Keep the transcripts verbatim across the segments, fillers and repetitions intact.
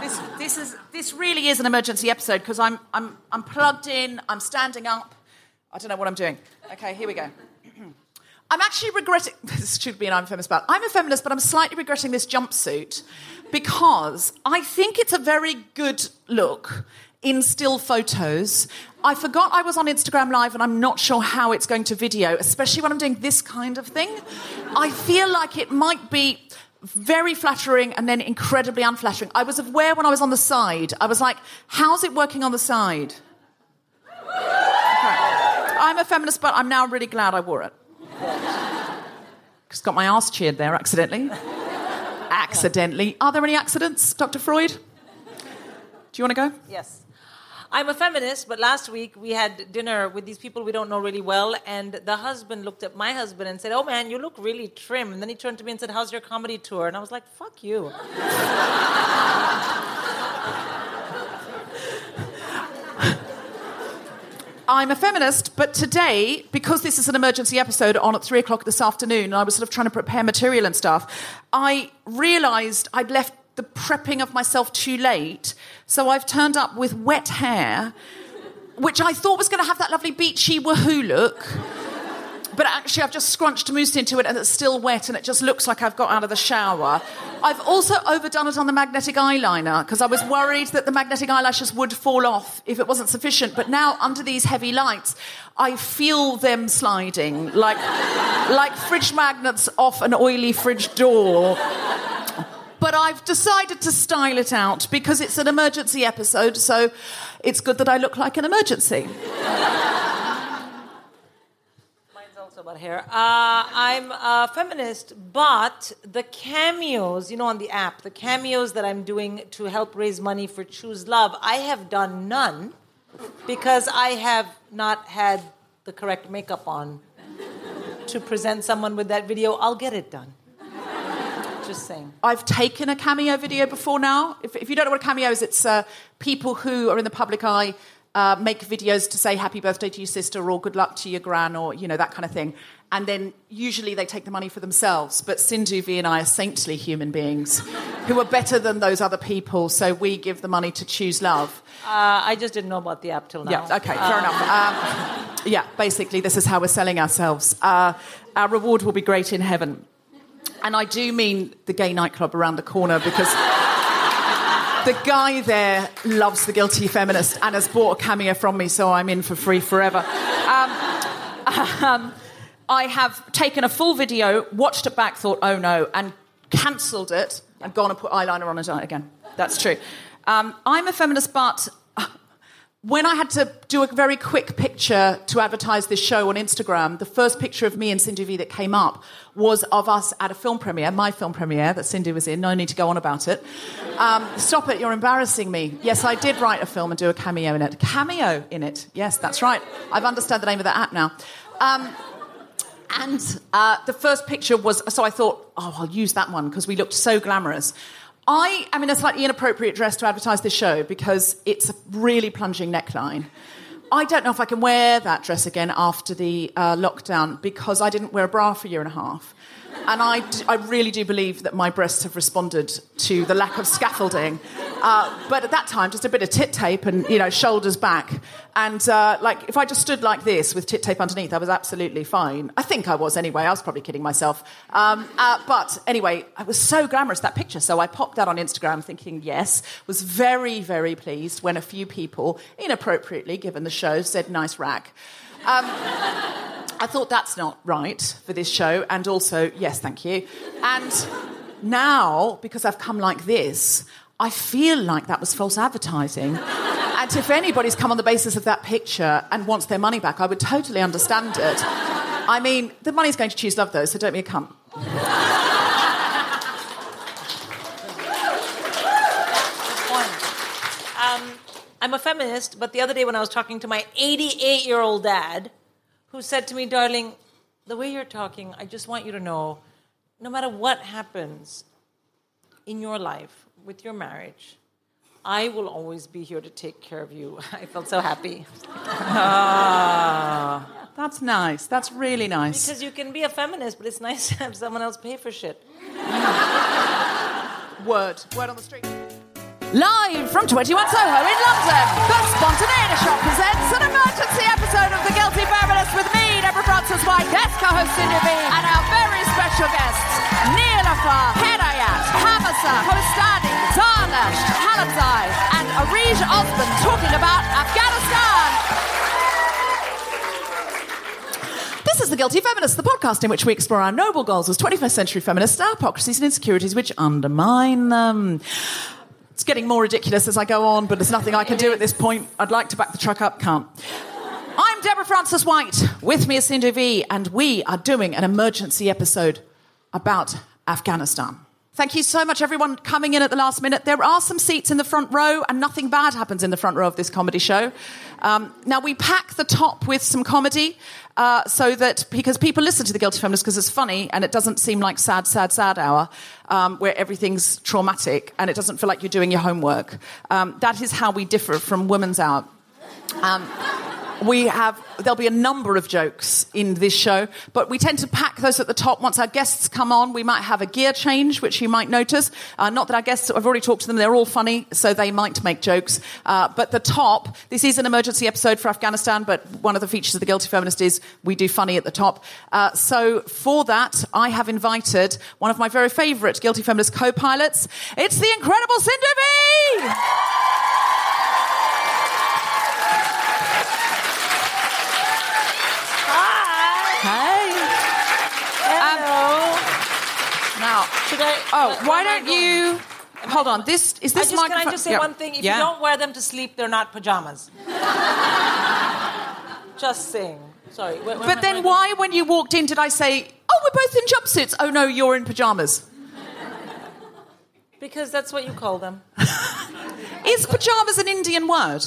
This, this is this really is an emergency episode because I'm I'm I'm plugged in. I'm standing up. I don't know what I'm doing. Okay, here we go. I'm actually regretting... This should be an I'm a feminist about. I'm a feminist, but I'm slightly regretting this jumpsuit because I think it's a very good look in still photos. I forgot I was on Instagram Live and I'm not sure how it's going to video, especially when I'm doing this kind of thing. I feel like it might be very flattering and then incredibly unflattering. I was aware when I was on the side. I was like, how's it working on the side? Okay. I'm a feminist, but I'm now really glad I wore it. Just got my ass cheered there accidentally. Accidentally. Are there any accidents, Doctor Freud? Do you want to go? Yes. I'm a feminist, but last week we had dinner with these people we don't know really well, and the husband looked at my husband and said, oh, man, you look really trim. And then he turned to me and said, how's your comedy tour? And I was like, fuck you. I'm a feminist, but today, because this is an emergency episode on at three o'clock this afternoon, and I was sort of trying to prepare material and stuff, I realised I'd left the prepping of myself too late, so I've turned up with wet hair, which I thought was going to have that lovely beachy woohoo look, but actually I've just scrunched mousse into it and it's still wet and it just looks like I've got out of the shower. I've also overdone it on the magnetic eyeliner because I was worried that the magnetic eyelashes would fall off if it wasn't sufficient. But now, under these heavy lights, I feel them sliding like, like fridge magnets off an oily fridge door. But I've decided to style it out because it's an emergency episode, so it's good that I look like an emergency. About hair. Uh, I'm a feminist, but the cameos, you know, on the app, the cameos that I'm doing to help raise money for Choose Love, I have done none because I have not had the correct makeup on to present someone with that video. I'll get it done. Just saying. I've taken a Cameo video before now. If, if you don't know what a Cameo is, it's uh, people who are in the public eye Uh, make videos to say happy birthday to your sister or good luck to your gran or, you know, that kind of thing. And then usually they take the money for themselves. But Sindhu Vee and I are saintly human beings who are better than those other people, so we give the money to Choose Love. Uh, I just didn't know about the app till now. Yeah, OK, uh, fair enough. Um, yeah, basically this is how we're selling ourselves. Uh, our reward will be great in heaven. And I do mean the gay nightclub around the corner because... The guy there loves The Guilty Feminist and has bought a Cameo from me, so I'm in for free forever. Um, um, I have taken a full video, watched it back, thought, oh no, and cancelled it and gone and put eyeliner on it again. That's true. Um, I'm a feminist, but when I had to do a very quick picture to advertise this show on Instagram, the first picture of me and Sindhu Vee that came up was of us at a film premiere, my film premiere that Sindhu was in. No need to go on about it. Um, stop it, you're embarrassing me. Yes, I did write a film and do a cameo in it. Cameo in it. Yes, that's right. I've understood the name of that app now. Um, and uh, the first picture was... So I thought, oh, I'll use that one because we looked so glamorous. I am in a slightly inappropriate dress to advertise this show because it's a really plunging neckline. I don't know if I can wear that dress again after the uh, lockdown because I didn't wear a bra for a year and a half. And I, d- I really do believe that my breasts have responded to the lack of scaffolding. Uh, but at that time, just a bit of tit tape and, you know, shoulders back. And, uh, like, if I just stood like this with tit tape underneath, I was absolutely fine. I think I was anyway. I was probably kidding myself. Um, uh, but anyway, I was so glamorous, that picture. So I popped that on Instagram thinking, yes. Was very, very pleased when a few people, inappropriately given the show, said, nice rack. Um, I thought that's not right for this show, and also, yes, thank you. And now, because I've come like this, I feel like that was false advertising. And if anybody's come on the basis of that picture and wants their money back, I would totally understand it. I mean, the money's going to Choose Love, though, so don't be a cunt. Um, I'm a feminist, but the other day when I was talking to my eighty-eight-year-old dad, who said to me, darling, the way you're talking, I just want you to know, no matter what happens in your life, with your marriage, I will always be here to take care of you. I felt so happy. Ah, that's nice. That's really nice. Because you can be a feminist, but it's nice to have someone else pay for shit. Word. Word on the street. Live from twenty-one Soho in London, the Spontaneity Shop presents an emergency episode of The Guilty Feminist with me, Deborah Frances-White, guest co-host Sindhu Vee, and our very special guests, Nelufar Hedayat, Hammasa Kohistani, Zarlasht Halaimzai, and Areej Osman talking about Afghanistan. This is The Guilty Feminist, the podcast in which we explore our noble goals as twenty-first century feminists, our hypocrisies and insecurities which undermine them. It's getting more ridiculous as I go on, but there's nothing I can do at this point. I'd like to back the truck up, can't. I'm Deborah Frances-White. With me is Sindhu Vee, and we are doing an emergency episode about Afghanistan. Thank you so much, everyone, coming in at the last minute. There are some seats in the front row, and nothing bad happens in the front row of this comedy show. Um, now, we pack the top with some comedy, uh, so that, because people listen to The Guilty Feminist because it's funny, and it doesn't seem like sad, sad, sad hour, um, where everything's traumatic, and it doesn't feel like you're doing your homework. Um, that is how we differ from Women's Hour. Um, We have, there'll be a number of jokes in this show, but we tend to pack those at the top. Once our guests come on, we might have a gear change, which you might notice. Uh, not that our guests, I've already talked to them, they're all funny, so they might make jokes. Uh, but the top, this is an emergency episode for Afghanistan, but one of the features of The Guilty Feminist is we do funny at the top. Uh, so for that, I have invited one of my very favourite Guilty Feminist co-pilots. It's the incredible Sindhu Vee! Now, should I, oh, uh, why don't you... Hold on, this... Is this I just, microphone... Can I just say yeah. one thing? If yeah. you don't wear them to sleep, they're not pyjamas. Just saying. Sorry. Where, where but then why, when you walked in, did I say, oh, we're both in jumpsuits? Oh, no, you're in pyjamas. Because that's what you call them. Is pyjamas an Indian word?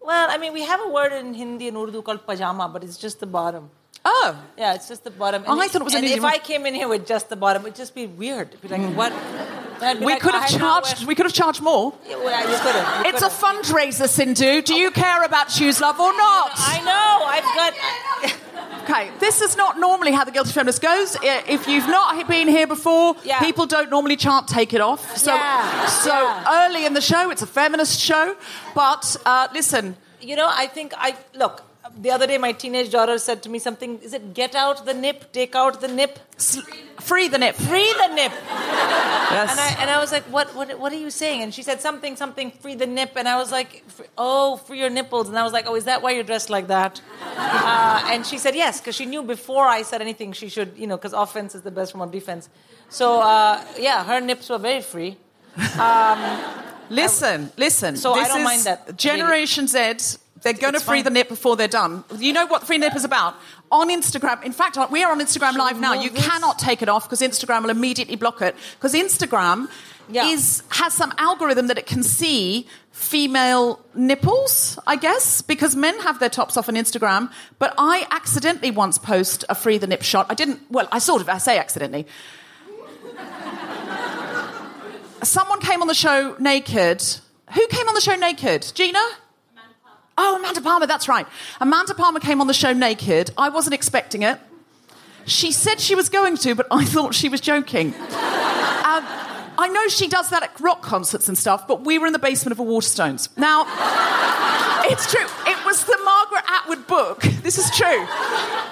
Well, I mean, we have a word in Hindi and Urdu called pajama, but it's just the bottom. Oh. Yeah, it's just the bottom. And oh, I thought it was an easy one. And if I came in here with just the bottom, it would just be weird. It'd be like, mm. what? Be we, like, could have charged, we could have charged more. Yeah, well, yeah, you could have. You it's could a have. Fundraiser, Sindhu. Do you care about Choose Love or not? I know. I've got... Okay, this is not normally how The Guilty Feminist goes. If you've not been here before, yeah. people don't normally chant Take It Off. So, yeah. so yeah. early in the show, it's a feminist show. But uh, listen... You know, I think I... Look... The other day, my teenage daughter said to me something. Is it get out the nip, take out the nip? Free the nip. Free the nip. Yes. And I, and I was like, what, what What are you saying? And she said something, something, free the nip. And I was like, oh, free your nipples. And I was like, oh, is that why you're dressed like that? Uh, and she said yes, because she knew before I said anything she should, you know, because offense is the best form of defense. So, uh, yeah, her nips were very free. Um, listen, listen. So I don't mind that. Generation Z... They're going to free fine. the nip before they're done. You know what free nip is about? On Instagram, in fact, we are on Instagram Should Live now. You this? cannot take it off because Instagram will immediately block it. Because Instagram yeah. is has some algorithm that it can see female nipples, I guess, because men have their tops off on Instagram. But I accidentally once post a free the nip shot. I didn't, well, I sort of, I say accidentally. Someone came on the show naked. Who came on the show naked? Gina? Oh, Amanda Palmer, that's right. Amanda Palmer came on the show naked. I wasn't expecting it. She said she was going to, but I thought she was joking. Um, I know she does that at rock concerts and stuff, but we were in the basement of a Waterstones. Now, it's true. It was the Margaret Atwood book. This is true.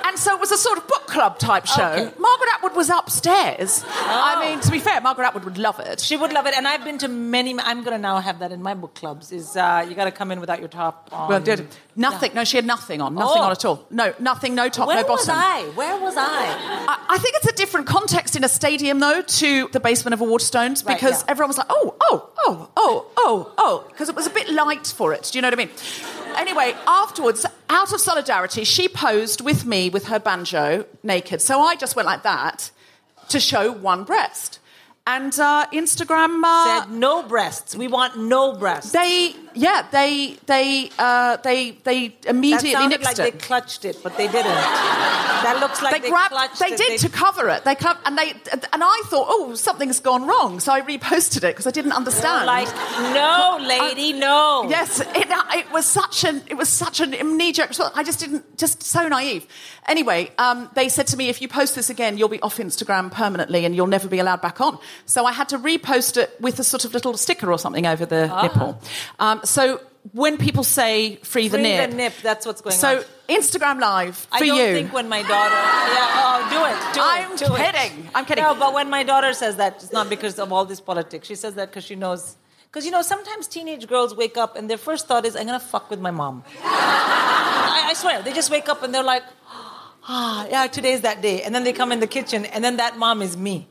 And so it was a sort of book club type show. Okay. Margaret Atwood was upstairs. Oh. I mean, to be fair, Margaret Atwood would love it. She would love it. And I've been to many... I'm going to now have that in my book clubs, is uh, you got to come in without your top on. Well, did Nothing. No, she had nothing on. Nothing oh. on at all. No, nothing, no top, Where no bottom. Where was I? Where was I? I? I think it's a different context in a stadium, though, to the basement of a Waterstones, right, because yeah. everyone was like, oh, oh, oh, oh, oh, oh, because it was a bit light for it. Do you know what I mean? Anyway, afterwards, out of solidarity, she posed with me with her banjo naked. So I just went like that to show one breast. And uh, Instagram... Uh, said no breasts. We want no breasts. They, yeah, they they, uh, they, they immediately nixed it. That sounded like it. They clutched it, but they didn't. That looks like they, they grabbed, clutched they it. They did they... to cover it. They club, and they and I thought, oh, something's gone wrong. So I reposted it because I didn't understand. Like, no, lady, I, no. Yes, it, it was such an it was such an amnesia. I just didn't, just so naive. Anyway, um, they said to me, if you post this again, you'll be off Instagram permanently and you'll never be allowed back on. So I had to repost it with a sort of little sticker or something over the ah. nipple. Um, so when people say free the free nip... Free the nip, that's what's going so on. So Instagram Live, for you. I don't you. think when my daughter... Yeah, oh, do it, do I'm it, do kidding. It. I'm kidding. No, but when my daughter says that, it's not because of all this politics. She says that because she knows... Because, you know, sometimes teenage girls wake up and their first thought is, I'm going to fuck with my mom. I, I swear, they just wake up and they're like, ah, oh, yeah, today's that day. And then they come in the kitchen and then that mom is me.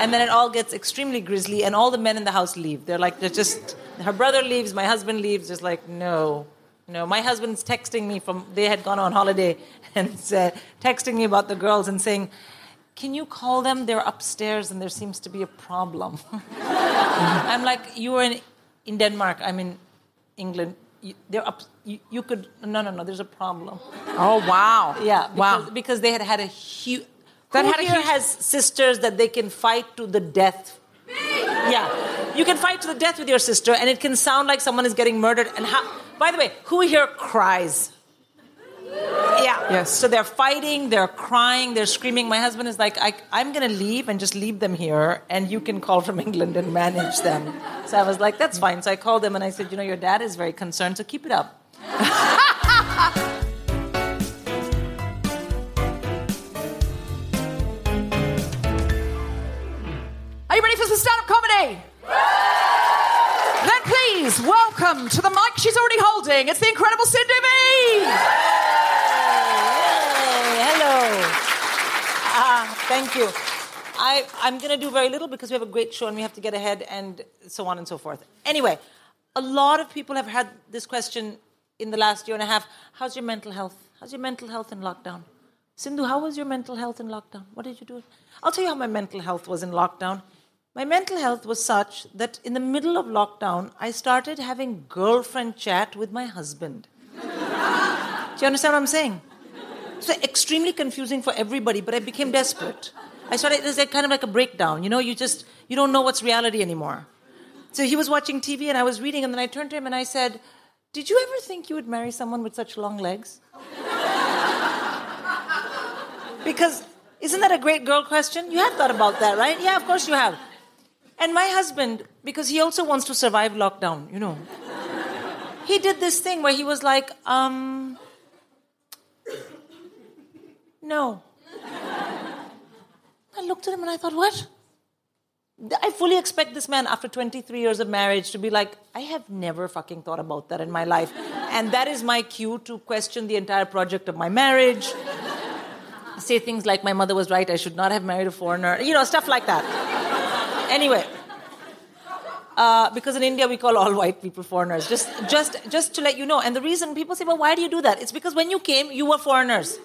And then it all gets extremely grisly, and all the men in the house leave. They're like, they're just... Her brother leaves, my husband leaves, just like, no, no. My husband's texting me from... They had gone on holiday and said, texting me about the girls and saying, can you call them? They're upstairs and there seems to be a problem. I'm like, you were in, in Denmark, I'm in England. You, they're up... You, you could... No, no, no, there's a problem. Oh, wow. Yeah, because, wow. Because they had had a huge... That Who had here a huge... has sisters that they can fight to the death? Me! Yeah. You can fight to the death with your sister, and it can sound like someone is getting murdered. And how... By the way, who here cries? Yeah. Yes. So they're fighting, they're crying, they're screaming. My husband is like, I, I'm going to leave and just leave them here, and you can call from England and manage them. So I was like, that's fine. So I called them, and I said, you know, your dad is very concerned, so keep it up. Are you ready for some stand-up comedy? Then please welcome to the mic she's already holding. It's the incredible Sindhu Vee. Hello. Ah, uh, thank you. I, I'm going to do very little because we have a great show and we have to get ahead and so on and so forth. Anyway, a lot of people have had this question in the last year and a half. How's your mental health? How's your mental health in lockdown? Sindhu, how was your mental health in lockdown? What did you do? I'll tell you how my mental health was in lockdown. My mental health was such that in the middle of lockdown, I started having girlfriend chat with my husband. Do you understand what I'm saying? So extremely confusing for everybody, but I became desperate. I started, it was kind of like a breakdown. You know, you just, you don't know what's reality anymore. So he was watching T V and I was reading, and then I turned to him and I said, did you ever think you would marry someone with such long legs? Because... Isn't that a great girl question? You have thought about that, right? Yeah, of course you have. And my husband, because he also wants to survive lockdown, you know, he did this thing where he was like, um, no. I looked at him and I thought, what? I fully expect this man after twenty-three years of marriage to be like, I have never fucking thought about that in my life. And that is my cue to question the entire project of my marriage. Say things like, my mother was right, I should not have married a foreigner. You know, stuff like that. Anyway. Uh, because in India, we call all white people foreigners. Just, just, just to let you know. And the reason people say, well, why do you do that? It's because when you came, you were foreigners.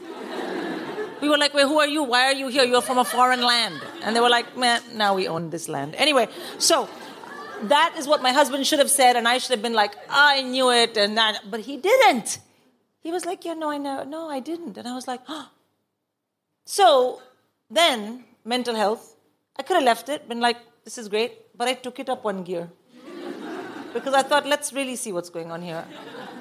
We were like, well, who are you? Why are you here? You're from a foreign land. And they were like, man, now we own this land. Anyway, so that is what my husband should have said. And I should have been like, I knew it. and that. But he didn't. He was like, yeah, no, I know. No, I didn't. And I was like, oh. So then, mental health, I could have left it, been like, this is great, but I took it up one gear. Because I thought, let's really see what's going on here.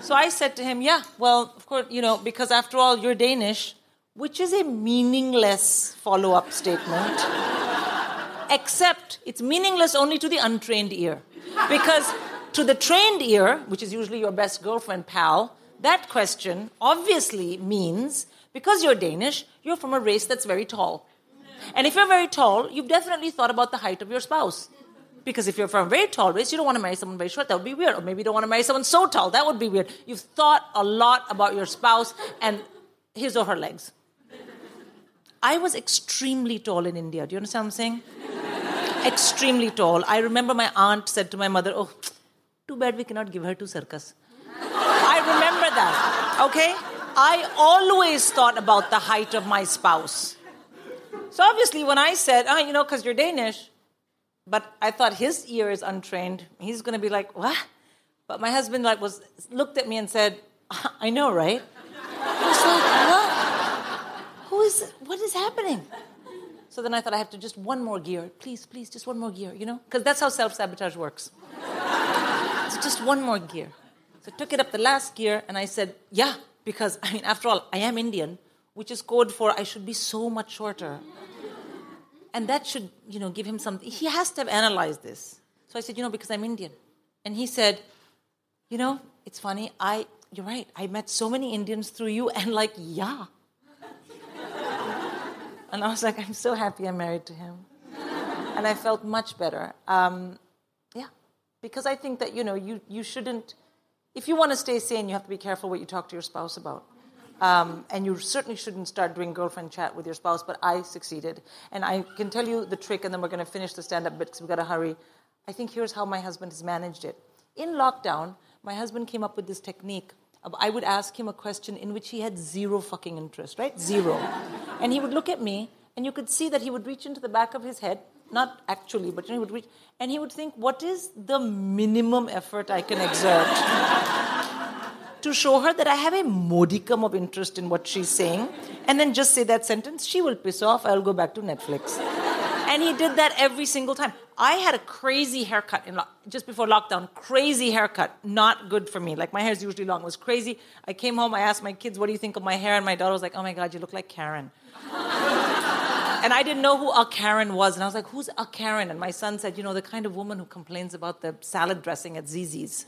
So I said to him, yeah, well, of course, you know, because after all, you're Danish, which is a meaningless follow-up statement, except it's meaningless only to the untrained ear. Because to the trained ear, which is usually your best girlfriend, pal, that question obviously means, because you're Danish, you're from a race that's very tall. And if you're very tall, you've definitely thought about the height of your spouse. Because if you're from a very tall race, you don't want to marry someone very short. That would be weird. Or maybe you don't want to marry someone so tall. That would be weird. You've thought a lot about your spouse and his or her legs. I was extremely tall in India. Do you understand what I'm saying? Extremely tall. I remember my aunt said to my mother, oh, too bad we cannot give her to circus. I remember that, okay? I always thought about the height of my spouse. So obviously when I said, oh, you know, because you're Danish, but I thought his ear is untrained. He's going to be like, what? But my husband like was looked at me and said, I know, right? I was like, what? Who is, what is happening? So then I thought I have to just one more gear. Please, please, just one more gear, you know? Because that's how self-sabotage works. It's just one more gear. So I took it up the last gear and I said, yeah, because, I mean, after all, I am Indian, which is code for I should be so much shorter. And that should, you know, give him something. He has to have analyzed this. So I said, you know, because I'm Indian. And he said, you know, it's funny. I, you're right. I met so many Indians through you. And like, yeah. And I was like, I'm so happy I'm married to him. And I felt much better. Um, yeah. Because I think that, you know, you, you shouldn't... If you want to stay sane, you have to be careful what you talk to your spouse about. Um, and you certainly shouldn't start doing girlfriend chat with your spouse, but I succeeded. And I can tell you the trick, and then we're going to finish the stand-up bit because we've got to hurry. I think here's how my husband has managed it. In lockdown, my husband came up with this technique. Of, I would ask him a question in which he had zero fucking interest, right? Zero. And he would look at me, and you could see that he would reach into the back of his head, not actually, but he would reach, and he would think, what is the minimum effort I can exert? To show her that I have a modicum of interest in what she's saying, and then just say that sentence, she will piss off, I'll go back to Netflix. And he did that every single time. I had a crazy haircut in lo- just before lockdown, crazy haircut, not good for me. Like, my hair's usually long, it was crazy. I came home, I asked my kids, what do you think of my hair? And my daughter was like, oh my God, you look like Karen. And I didn't know who a Karen was, and I was like, who's a Karen? And my son said, you know, the kind of woman who complains about the salad dressing at Zizi's.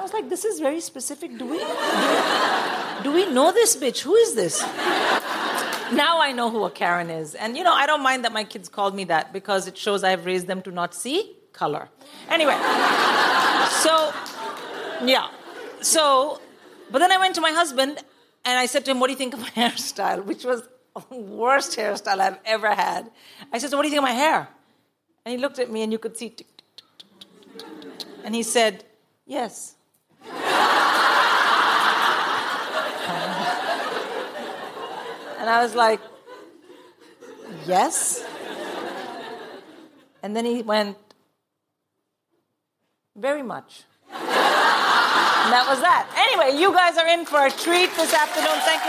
I was like, this is very specific. Do we, do we, do we know this bitch? Who is this? Now I know who a Karen is. And, you know, I don't mind that my kids called me that because it shows I've raised them to not see color. Anyway, so, yeah. So, but then I went to my husband and I said to him, what do you think of my hairstyle? Which was the worst hairstyle I've ever had. I said, so what do you think of my hair? And he looked at me and you could see. And he said, yes. And I was like, yes? And then he went, very much. And that was that. Anyway, you guys are in for a treat this afternoon. Thank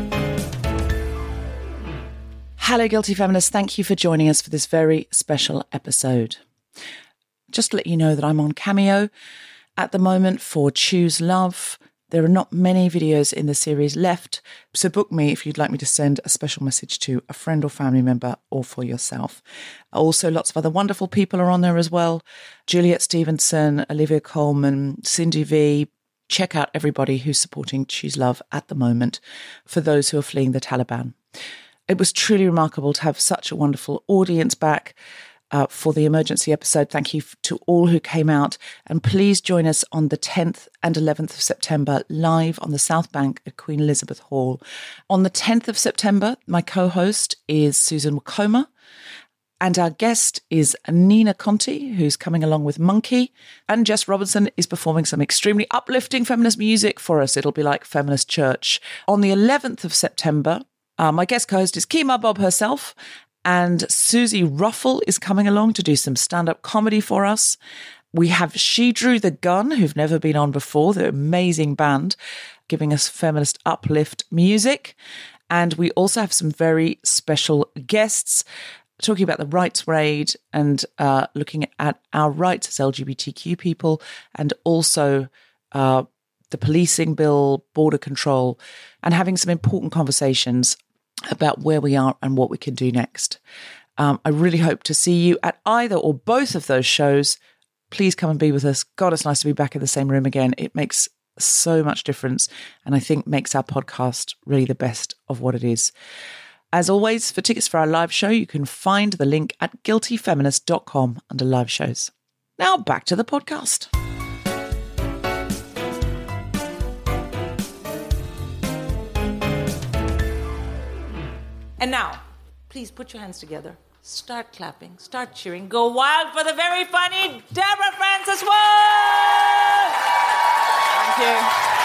you so much for coming out. Hello, Guilty Feminists. Thank you for joining us for this very special episode. Just to let you know that I'm on Cameo at the moment for Choose Love. There are not many videos in the series left, so book me if you'd like me to send a special message to a friend or family member or for yourself. Also, lots of other wonderful people are on there as well. Juliet Stevenson, Olivia Coleman, Sindhu Vee. Check out everybody who's supporting Choose Love at the moment for those who are fleeing the Taliban. It was truly remarkable to have such a wonderful audience back uh, for the emergency episode. Thank you to all who came out. And please join us on the tenth and eleventh of September live on the South Bank at Queen Elizabeth Hall. On the tenth of September, my co-host is Susan Wakoma. And our guest is Nina Conti, who's coming along with Monkey. And Jess Robinson is performing some extremely uplifting feminist music for us. It'll be like feminist church. On the eleventh of September... Uh, my guest co-host is Kima Bob herself, and Susie Ruffle is coming along to do some stand-up comedy for us. We have She Drew the Gun, who've never been on before, the amazing band, giving us feminist uplift music. And we also have some very special guests. talking about the rights raid and uh, looking at our rights as L G B T Q people, and also uh, the policing bill, border control, and having some important conversations about where we are and what we can do next. Um, I really hope to see you at either or both of those shows. Please come and be with us. God, it's nice to be back in the same room again. It makes so much difference, and I think makes our podcast really the best of what it is. As always, for tickets for our live show, you can find the link at guilty feminist dot com under live shows. Now back to the podcast. And now, please put your hands together. Start clapping. Start cheering. Go wild for the very funny Deborah Frances-White! Thank you.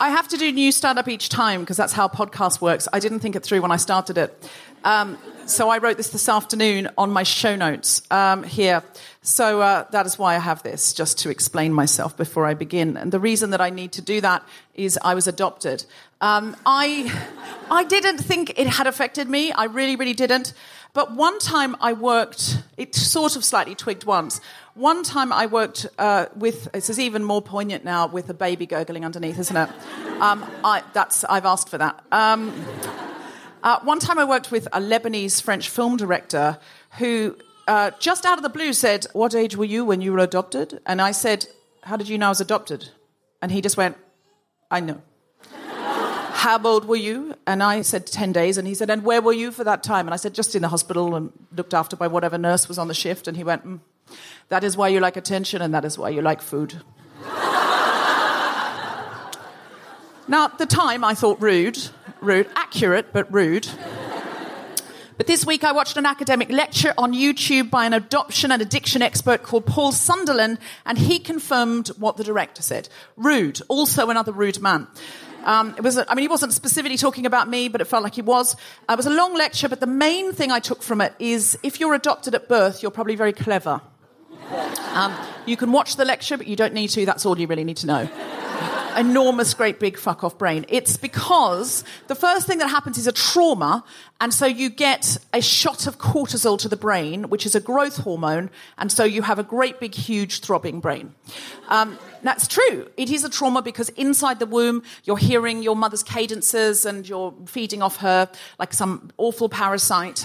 I have to do new stand-up each time because that's how podcast works. I didn't think it through when I started it. Um, so I wrote this this afternoon on my show notes um, here. So uh, that is why I have this, just to explain myself before I begin. And the reason that I need to do that is I was adopted. Um, I, I didn't think it had affected me. I really, really didn't. But one time I worked, it sort of slightly twigged once. One time I worked uh, with, this is even more poignant now, with a baby gurgling underneath, isn't it? Um, I, that's, I've asked for that. Um, uh, one time I worked with a Lebanese French film director who... Uh, just out of the blue said, what age were you when you were adopted? And I said, how did you know I was adopted? And he just went, I know. How old were you? And I said, ten days. And he said, and where were you for that time? And I said, just in the hospital and looked after by whatever nurse was on the shift. And he went, mm, that is why you like attention, and that is why you like food. Now, at the time, I thought rude, rude, accurate, but rude. But this week I watched an academic lecture on YouTube by an adoption and addiction expert called Paul Sunderland, and he confirmed what the director said. Rude. Also another rude man. Um, it was, I mean, he wasn't specifically talking about me, but it felt like he was. It was a long lecture, but the main thing I took from it is if you're adopted at birth, you're probably very clever. Um, you can watch the lecture, but you don't need to. That's all you really need to know. Enormous, great, big fuck-off brain. It's because the first thing that happens is a trauma, and so you get a shot of cortisol to the brain, which is a growth hormone, and so you have a great, big, huge, throbbing brain. Um, that's true. It is a trauma because inside the womb, you're hearing your mother's cadences and you're feeding off her like some awful parasite.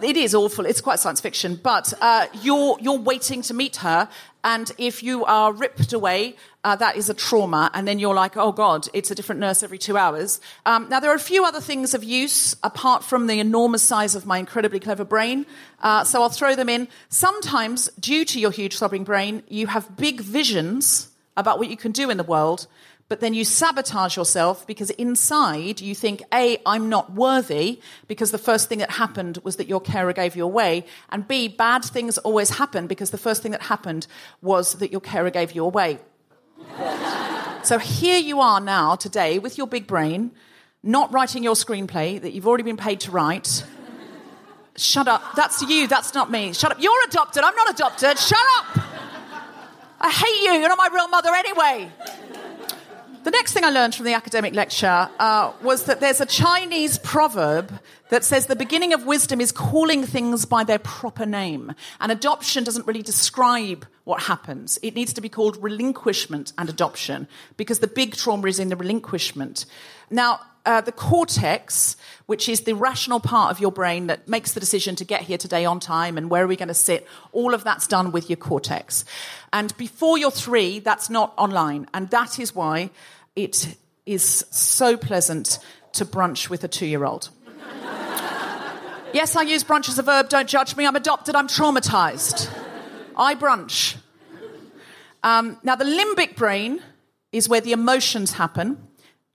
It is awful. It's quite science fiction. But uh, you're you're waiting to meet her, and if you are ripped away, uh, that is a trauma. And then you're like, oh, God, it's a different nurse every two hours. Um, now, there are a few other things of use, apart from the enormous size of my incredibly clever brain. Uh, so I'll throw them in. Sometimes, due to your huge throbbing brain, you have big visions about what you can do in the world, but then you sabotage yourself because inside you think, A, I'm not worthy because the first thing that happened was that your carer gave you away, and B, bad things always happen because the first thing that happened was that your carer gave you away. So here you are now today with your big brain, not writing your screenplay that you've already been paid to write. Shut up. That's you. That's not me. Shut up. You're adopted. I'm not adopted. Shut up. I hate you. You're not my real mother anyway. The next thing I learned from the academic lecture uh, was that there's a Chinese proverb that says the beginning of wisdom is calling things by their proper name. And adoption doesn't really describe what happens. It needs to be called relinquishment and adoption because the big trauma is in the relinquishment. Now, uh, the cortex, which is the rational part of your brain that makes the decision to get here today on time and where are we going to sit, all of that's done with your cortex. And before you're three, that's not online. And that is why... it is so pleasant to brunch with a two-year-old. Yes, I use brunch as a verb. Don't judge me. I'm adopted. I'm traumatized. I brunch. Um, now, the limbic brain is where the emotions happen,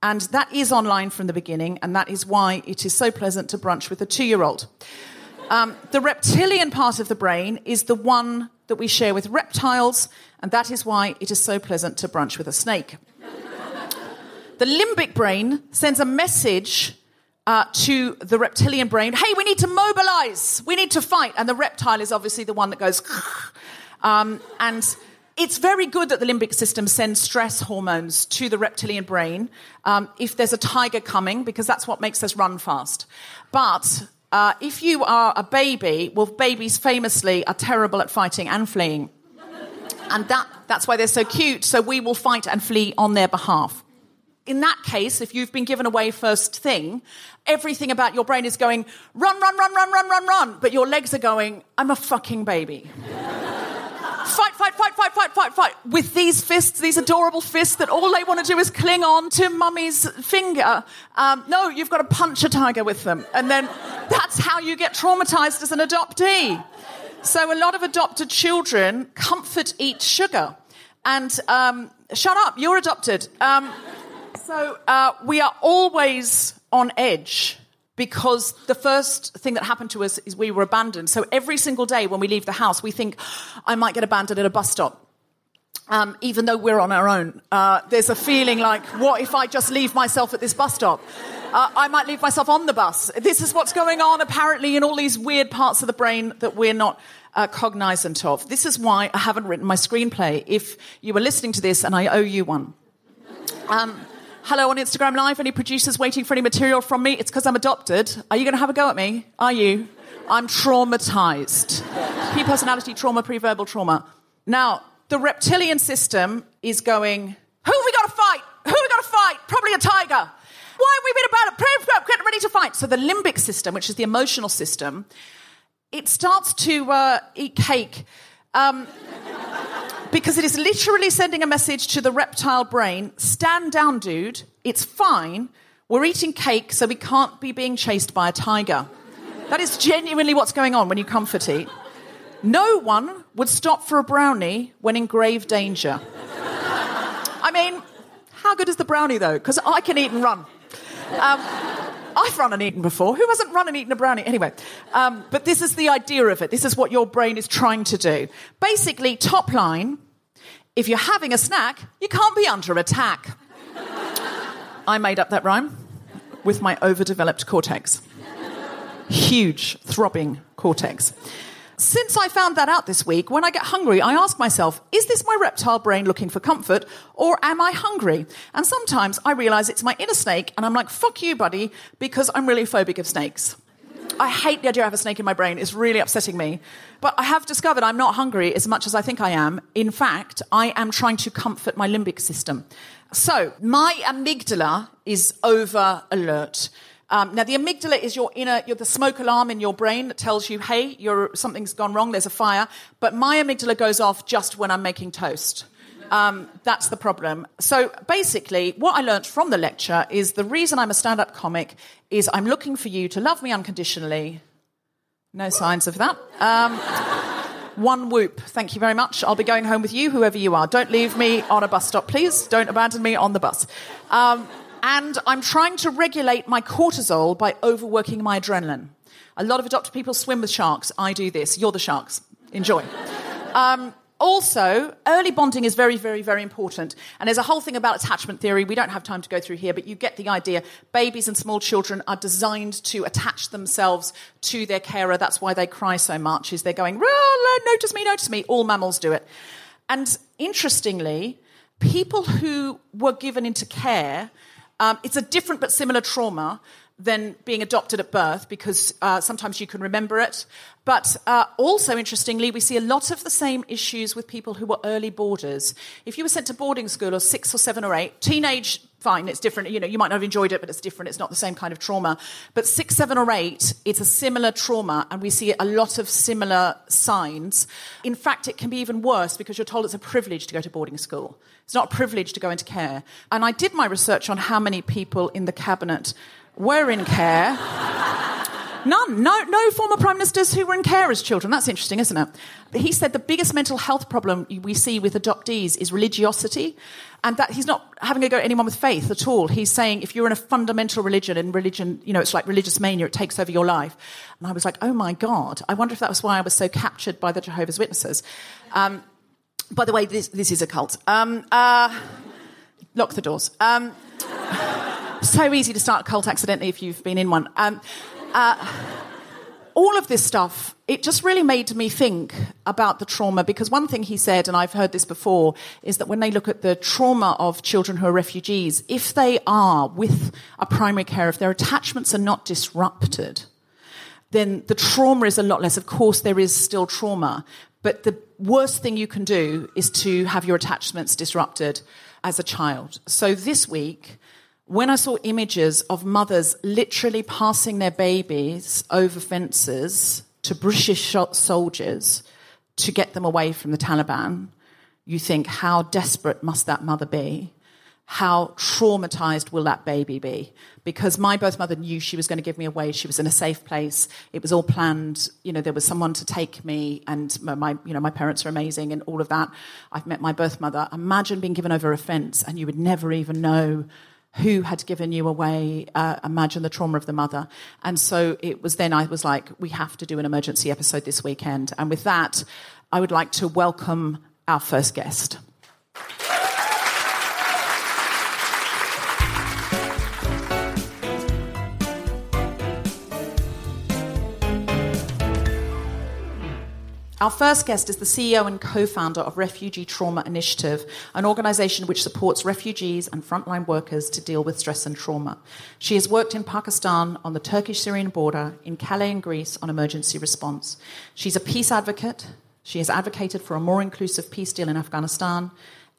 and that is online from the beginning, and that is why it is so pleasant to brunch with a two-year-old. Um, the reptilian part of the brain is the one that we share with reptiles, and that is why it is so pleasant to brunch with a snake. The limbic brain sends a message uh, to the reptilian brain. Hey, we need to mobilize. We need to fight. And the reptile is obviously the one that goes... um, and It's very good that the limbic system sends stress hormones to the reptilian brain um, if there's a tiger coming, because that's what makes us run fast. But uh, if you are a baby, well, babies famously are terrible at fighting and fleeing. And that, that's why they're so cute, so we will fight and flee on their behalf. In that case, if you've been given away first thing, everything about your brain is going, run, run, run, run, run, run, run, but your legs are going, I'm a fucking baby. Fight, fight, fight, fight, fight, fight, fight. With these fists, these adorable fists that all they want to do is cling on to mummy's finger. Um, no, you've got to punch a tiger with them. And then that's how you get traumatised as an adoptee. So a lot of adopted children comfort eat sugar. And um, shut up, you're adopted. Um, so uh, we are always on edge, because the first thing that happened to us is we were abandoned. So every single day when we leave the house, we think, I might get abandoned at a bus stop, um, even though we're on our own. Uh, there's a feeling like, what if I just leave myself at this bus stop? Uh, I might leave myself on the bus. This is what's going on, apparently, in all these weird parts of the brain that we're not uh, cognizant of. This is why I haven't written my screenplay, if you were listening to this, and I owe you one. Um... Hello on Instagram Live. Any producers waiting for any material from me? It's because I'm adopted. Are you going to have a go at me? Are you? I'm traumatised. Key personality trauma, pre-verbal trauma. Now, the reptilian system is going, who have we got to fight? Who have we got to fight? Probably a tiger. Why have we been about it? Get ready to fight. So the limbic system, which is the emotional system, it starts to uh, eat cake. Um... Because it is literally sending a message to the reptile brain, stand down, dude, it's fine, we're eating cake, so we can't be being chased by a tiger. That is genuinely what's going on when you comfort eat. No one would stop for a brownie when in grave danger. I mean, how good is the brownie, though? Because I can eat and run. Um, I've run and eaten before. Who hasn't run and eaten a brownie? Anyway, um, but this is the idea of it. This is what your brain is trying to do. Basically, top line, if you're having a snack, you can't be under attack. I made up that rhyme with my overdeveloped cortex. Huge, throbbing cortex. Since I found that out this week, when I get hungry, I ask myself, is this my reptile brain looking for comfort, or am I hungry? And sometimes I realise it's my inner snake, and I'm like, fuck you, buddy, because I'm really phobic of snakes. I hate the idea I have a snake in my brain. It's really upsetting me. But I have discovered I'm not hungry as much as I think I am. In fact, I am trying to comfort my limbic system. So my amygdala is over alert. Um, now, the amygdala is your inner, you're the smoke alarm in your brain that tells you, hey, you're, something's gone wrong, there's a fire. But my amygdala goes off just when I'm making toast. Um, that's the problem. So basically, what I learnt from the lecture is the reason I'm a stand-up comic is I'm looking for you to love me unconditionally. No signs of that. Um, one whoop. Thank you very much. I'll be going home with you, whoever you are. Don't leave me on a bus stop, please. Don't abandon me on the bus. Um, and I'm trying to regulate my cortisol by overworking my adrenaline. A lot of adopted people swim with sharks. I do this. You're the sharks. Enjoy. Um... Also, early bonding is very, very, very important. And there's a whole thing about attachment theory. We don't have time to go through here, but you get the idea. Babies and small children are designed to attach themselves to their carer. That's why they cry so much, is they're going, notice me, notice me. All mammals do it. And interestingly, people who were given into care, um, it's a different but similar trauma than being adopted at birth, because uh, sometimes you can remember it. But uh, also, interestingly, we see a lot of the same issues with people who were early boarders. If you were sent to boarding school or six or seven or eight, teenage, fine, it's different. You know, you might not have enjoyed it, but it's different. It's not the same kind of trauma. But six, seven or eight, it's a similar trauma, and we see a lot of similar signs. In fact, it can be even worse because you're told it's a privilege to go to boarding school. It's not a privilege to go into care. And I did my research on how many people in the cabinet were in care. None. No, no former prime ministers who were in care as children. That's interesting, isn't it? He said the biggest mental health problem we see with adoptees is religiosity, and that he's not having a go at anyone with faith at all. He's saying if you're in a fundamental religion, and religion, you know, it's like religious mania, it takes over your life. And I was like, oh my God, I wonder if that was why I was so captured by the Jehovah's Witnesses. Um, by the way, this this is a cult. Um, uh, lock the doors. Um, so easy to start a cult accidentally if you've been in one. Um, Uh, all of this stuff, it just really made me think about the trauma, because one thing he said, and I've heard this before, is that when they look at the trauma of children who are refugees, if they are with a primary care, if their attachments are not disrupted, then the trauma is a lot less. Of course, there is still trauma, but the worst thing you can do is to have your attachments disrupted as a child. So this week, when I saw images of mothers literally passing their babies over fences to British soldiers to get them away from the Taliban, you think, how desperate must that mother be? How traumatised will that baby be? Because my birth mother knew she was going to give me away. She was in a safe place. It was all planned. You know, there was someone to take me, and my, you know, my parents are amazing and all of that. I've met my birth mother. Imagine being given over a fence and you would never even know who had given you away. Uh, imagine the trauma of the mother. And so it was then I was like, we have to do an emergency episode this weekend. And with that, I would like to welcome our first guest. Our first guest is the C E O and co-founder of Refugee Trauma Initiative, an organisation which supports refugees and frontline workers to deal with stress and trauma. She has worked in Pakistan on the Turkish-Syrian border, in Calais in Greece on emergency response. She's a peace advocate. She has advocated for a more inclusive peace deal in Afghanistan,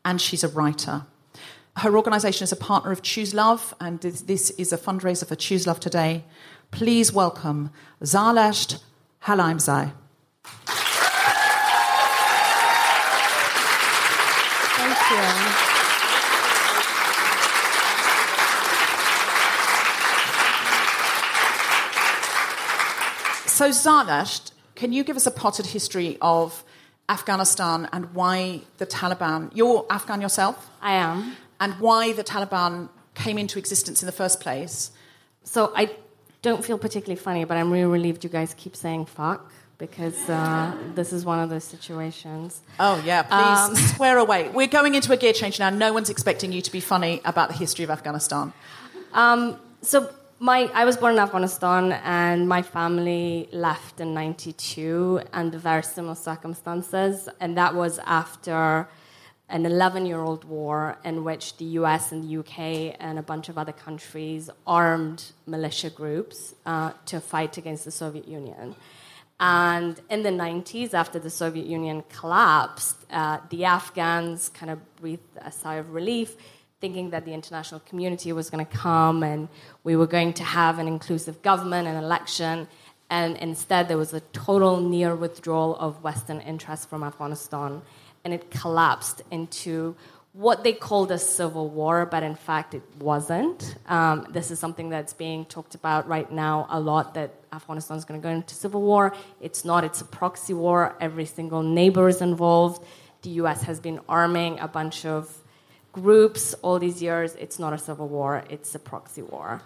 and she's a writer. Her organisation is a partner of Choose Love, and this is a fundraiser for Choose Love today. Please welcome Zarlasht Halaimzai. So Zarlasht, can you give us a potted history of Afghanistan and why the Taliban... You're Afghan yourself? I am. And why the Taliban came into existence in the first place? So I don't feel particularly funny, but I'm really relieved you guys keep saying fuck, because uh, this is one of those situations. Oh, yeah, please um, swear away. We're going into a gear change now. No one's expecting you to be funny about the history of Afghanistan. Um, so... My, I was born in Afghanistan, and my family left in ninety-two under very similar circumstances, and that was after an eleven-year-old war in which the U S and the U K and a bunch of other countries armed militia groups uh, to fight against the Soviet Union. And in the nineties, after the Soviet Union collapsed, uh, the Afghans kind of breathed a sigh of relief, thinking that the international community was going to come and we were going to have an inclusive government, an election, and instead there was a total near withdrawal of Western interest from Afghanistan, and it collapsed into what they called a civil war, but in fact it wasn't. Um, this is something that's being talked about right now a lot, that Afghanistan is going to go into civil war. It's not, it's a proxy war. Every single neighbor is involved. The U S has been arming a bunch of groups all these years. It's not a civil war, it's a proxy war.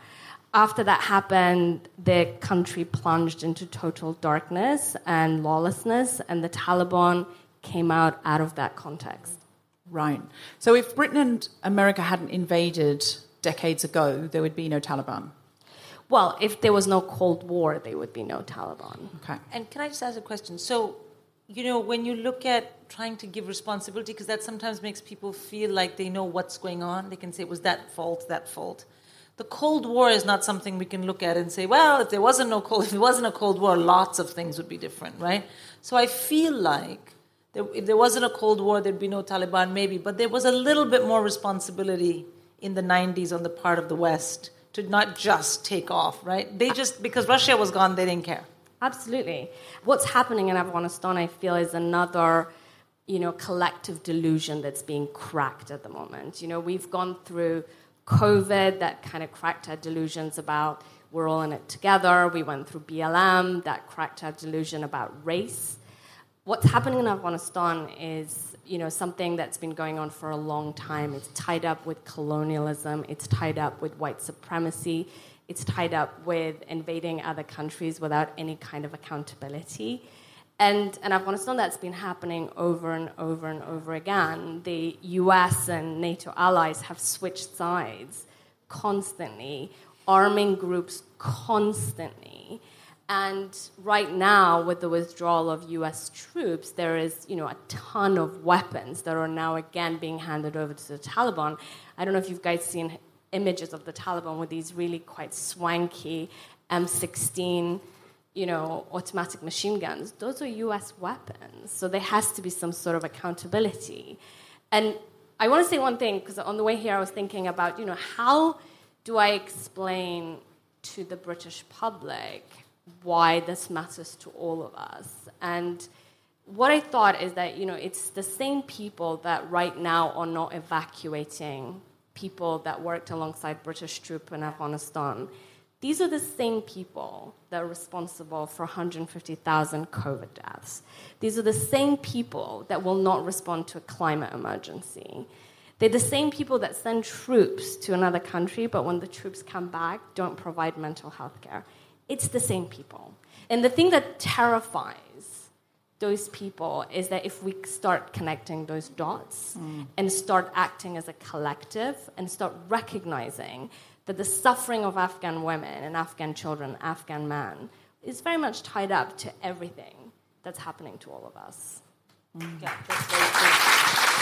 After that happened, the country plunged into total darkness and lawlessness, and the Taliban came out out of that context. Right. So if Britain and America hadn't invaded decades ago, there would be no Taliban? Well, if there was no Cold War, there would be no Taliban. Okay. And can I just ask a question? So, you know, when you look at trying to give responsibility, because that sometimes makes people feel like they know what's going on. They can say, it was that fault, that fault. The Cold War is not something we can look at and say, well, if there wasn't no cold, if it wasn't a Cold War, lots of things would be different, right? So I feel like there, if there wasn't a Cold War, there'd be no Taliban, maybe. But there was a little bit more responsibility in the nineties on the part of the West to not just take off, right? They just, because Russia was gone, they didn't care. Absolutely. What's happening in Afghanistan, I feel, is another, you know, collective delusion that's being cracked at the moment. You know, we've gone through COVID, that kind of cracked our delusions about we're all in it together. We went through B L M, that cracked our delusion about race. What's happening in Afghanistan is, you know, something that's been going on for a long time. It's tied up with colonialism. It's tied up with white supremacy. It's tied up with invading other countries without any kind of accountability. And in Afghanistan, that's been happening over and over and over again. The U S and NATO allies have switched sides constantly, arming groups constantly. And right now, with the withdrawal of U S troops, there is, you know, a ton of weapons that are now again being handed over to the Taliban. I don't know if you guys seen images of the Taliban with these really quite swanky M sixteen, you know, automatic machine guns. Those are U S weapons, so there has to be some sort of accountability. And I want to say one thing, because on the way here I was thinking about, you know, how do I explain to the British public why this matters to all of us? And what I thought is that, you know, it's the same people that right now are not evacuating people that worked alongside British troops in Afghanistan. These are the same people that are responsible for one hundred fifty thousand COVID deaths. These are the same people that will not respond to a climate emergency. They're the same people that send troops to another country, but when the troops come back, don't provide mental health care. It's the same people. And the thing that terrifies those people is that if we start connecting those dots mm. and start acting as a collective and start recognizing that the suffering of Afghan women and Afghan children, Afghan men, is very much tied up to everything that's happening to all of us. Mm. Yeah, that's very cool.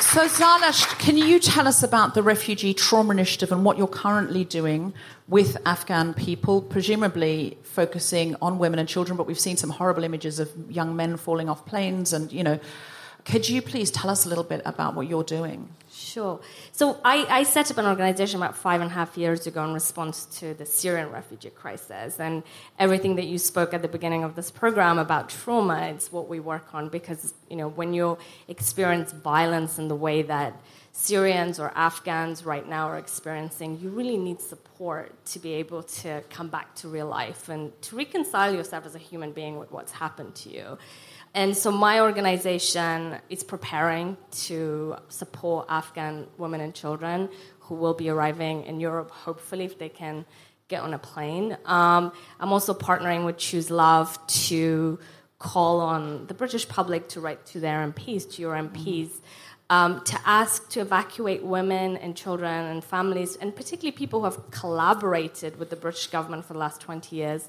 So, Zarlasht, can you tell us about the Refugee Trauma Initiative and what you're currently doing with Afghan people, presumably focusing on women and children, but we've seen some horrible images of young men falling off planes and, you know... Could you please tell us a little bit about what you're doing? Sure. So I, I set up an organization about five and a half years ago in response to the Syrian refugee crisis. And everything that you spoke at the beginning of this program about trauma, it's what we work on. Because, you know, when you experience violence in the way that Syrians or Afghans right now are experiencing, you really need support to be able to come back to real life and to reconcile yourself as a human being with what's happened to you. And so my organization is preparing to support Afghan women and children who will be arriving in Europe, hopefully, if they can get on a plane. Um, I'm also partnering with Choose Love to call on the British public to write to their M Ps, to your M Ps, um, to ask to evacuate women and children and families, and particularly people who have collaborated with the British government for the last twenty years,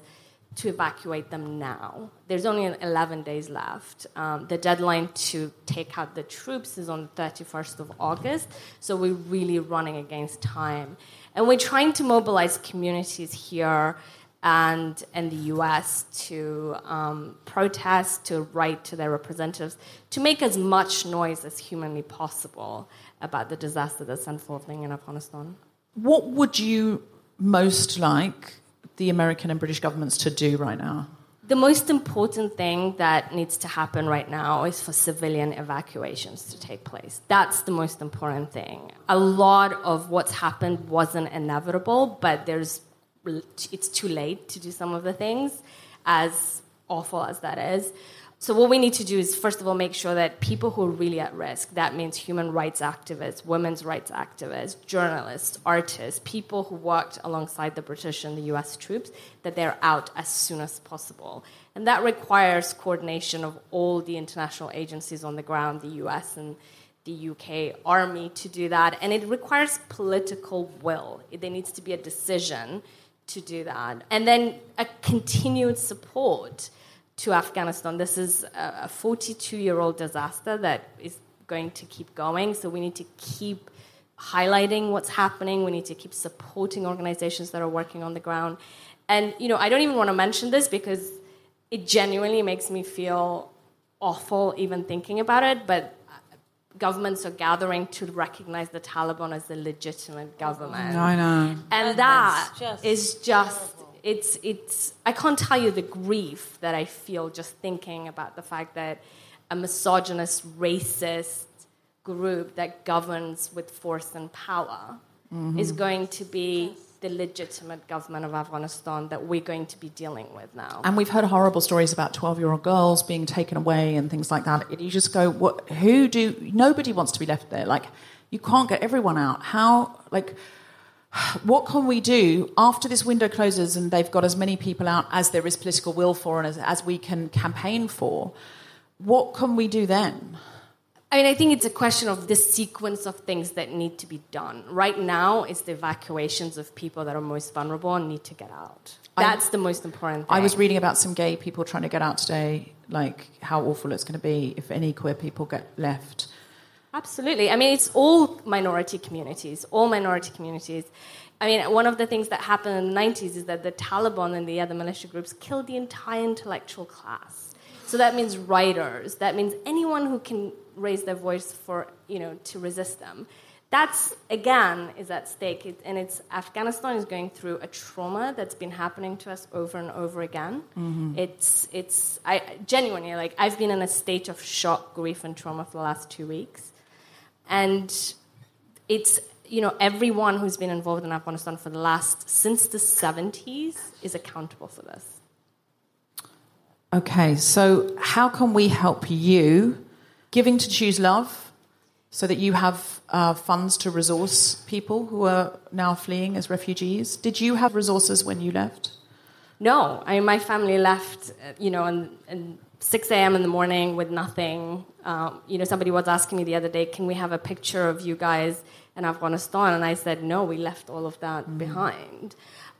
to evacuate them now. There's only eleven days left. Um, the deadline to take out the troops is on the thirty-first of August, so we're really running against time. And we're trying to mobilize communities here and in the U S to um, protest, to write to their representatives, to make as much noise as humanly possible about the disaster that's unfolding in Afghanistan. What would you most like the American and British governments to do right now? The most important thing that needs to happen right now is for civilian evacuations to take place. That's the most important thing. A lot of what's happened wasn't inevitable, but there's it's too late to do some of the things, as awful as that is. So what we need to do is, first of all, make sure that people who are really at risk, that means human rights activists, women's rights activists, journalists, artists, people who worked alongside the British and the U S troops, that they're out as soon as possible. And that requires coordination of all the international agencies on the ground, the U S and the U K Army to do that. And it requires political will. There needs to be a decision to do that. And then a continued support to Afghanistan. This is a forty-two-year-old disaster that is going to keep going, so we need to keep highlighting what's happening. We need to keep supporting organizations that are working on the ground. And, you know, I don't even want to mention this because it genuinely makes me feel awful even thinking about it, but governments are gathering to recognize the Taliban as a legitimate government. I know. And that just is just... terrible. It's it's. I can't tell you the grief that I feel just thinking about the fact that a misogynist, racist group that governs with force and power mm-hmm. is going to be the legitimate government of Afghanistan that we're going to be dealing with now. And we've heard horrible stories about twelve-year-old girls being taken away and things like that. You just go, what? Who do? Nobody wants to be left there. Like, you can't get everyone out. How? Like. What can we do after this window closes and they've got as many people out as there is political will for and as, as we can campaign for? What can we do then? I mean, I think it's a question of the sequence of things that need to be done. Right now, it's the evacuations of people that are most vulnerable and need to get out. That's I, the most important thing. I was reading about some gay people trying to get out today, like how awful it's going to be if any queer people get left. Absolutely. I mean, it's all minority communities, all minority communities. I mean, one of the things that happened in the nineties is that the Taliban and the other militia groups killed the entire intellectual class. So that means writers. That means anyone who can raise their voice for, you know, to resist them. That's, again, is at stake. It, and it's Afghanistan is going through a trauma that's been happening to us over and over again. Mm-hmm. It's, it's, I genuinely, like, I've been in a state of shock, grief, and trauma for the last two weeks. And it's, you know, everyone who's been involved in Afghanistan for the last, since the seventies, is accountable for this. Okay, so how can we help you? Giving to Choose Love, so that you have uh, funds to resource people who are now fleeing as refugees. Did you have resources when you left? No, I mean, my family left, you know, and, and six a.m. in the morning with nothing. Um, you know, somebody was asking me the other day, can we have a picture of you guys in Afghanistan? And I said, no, we left all of that mm. behind.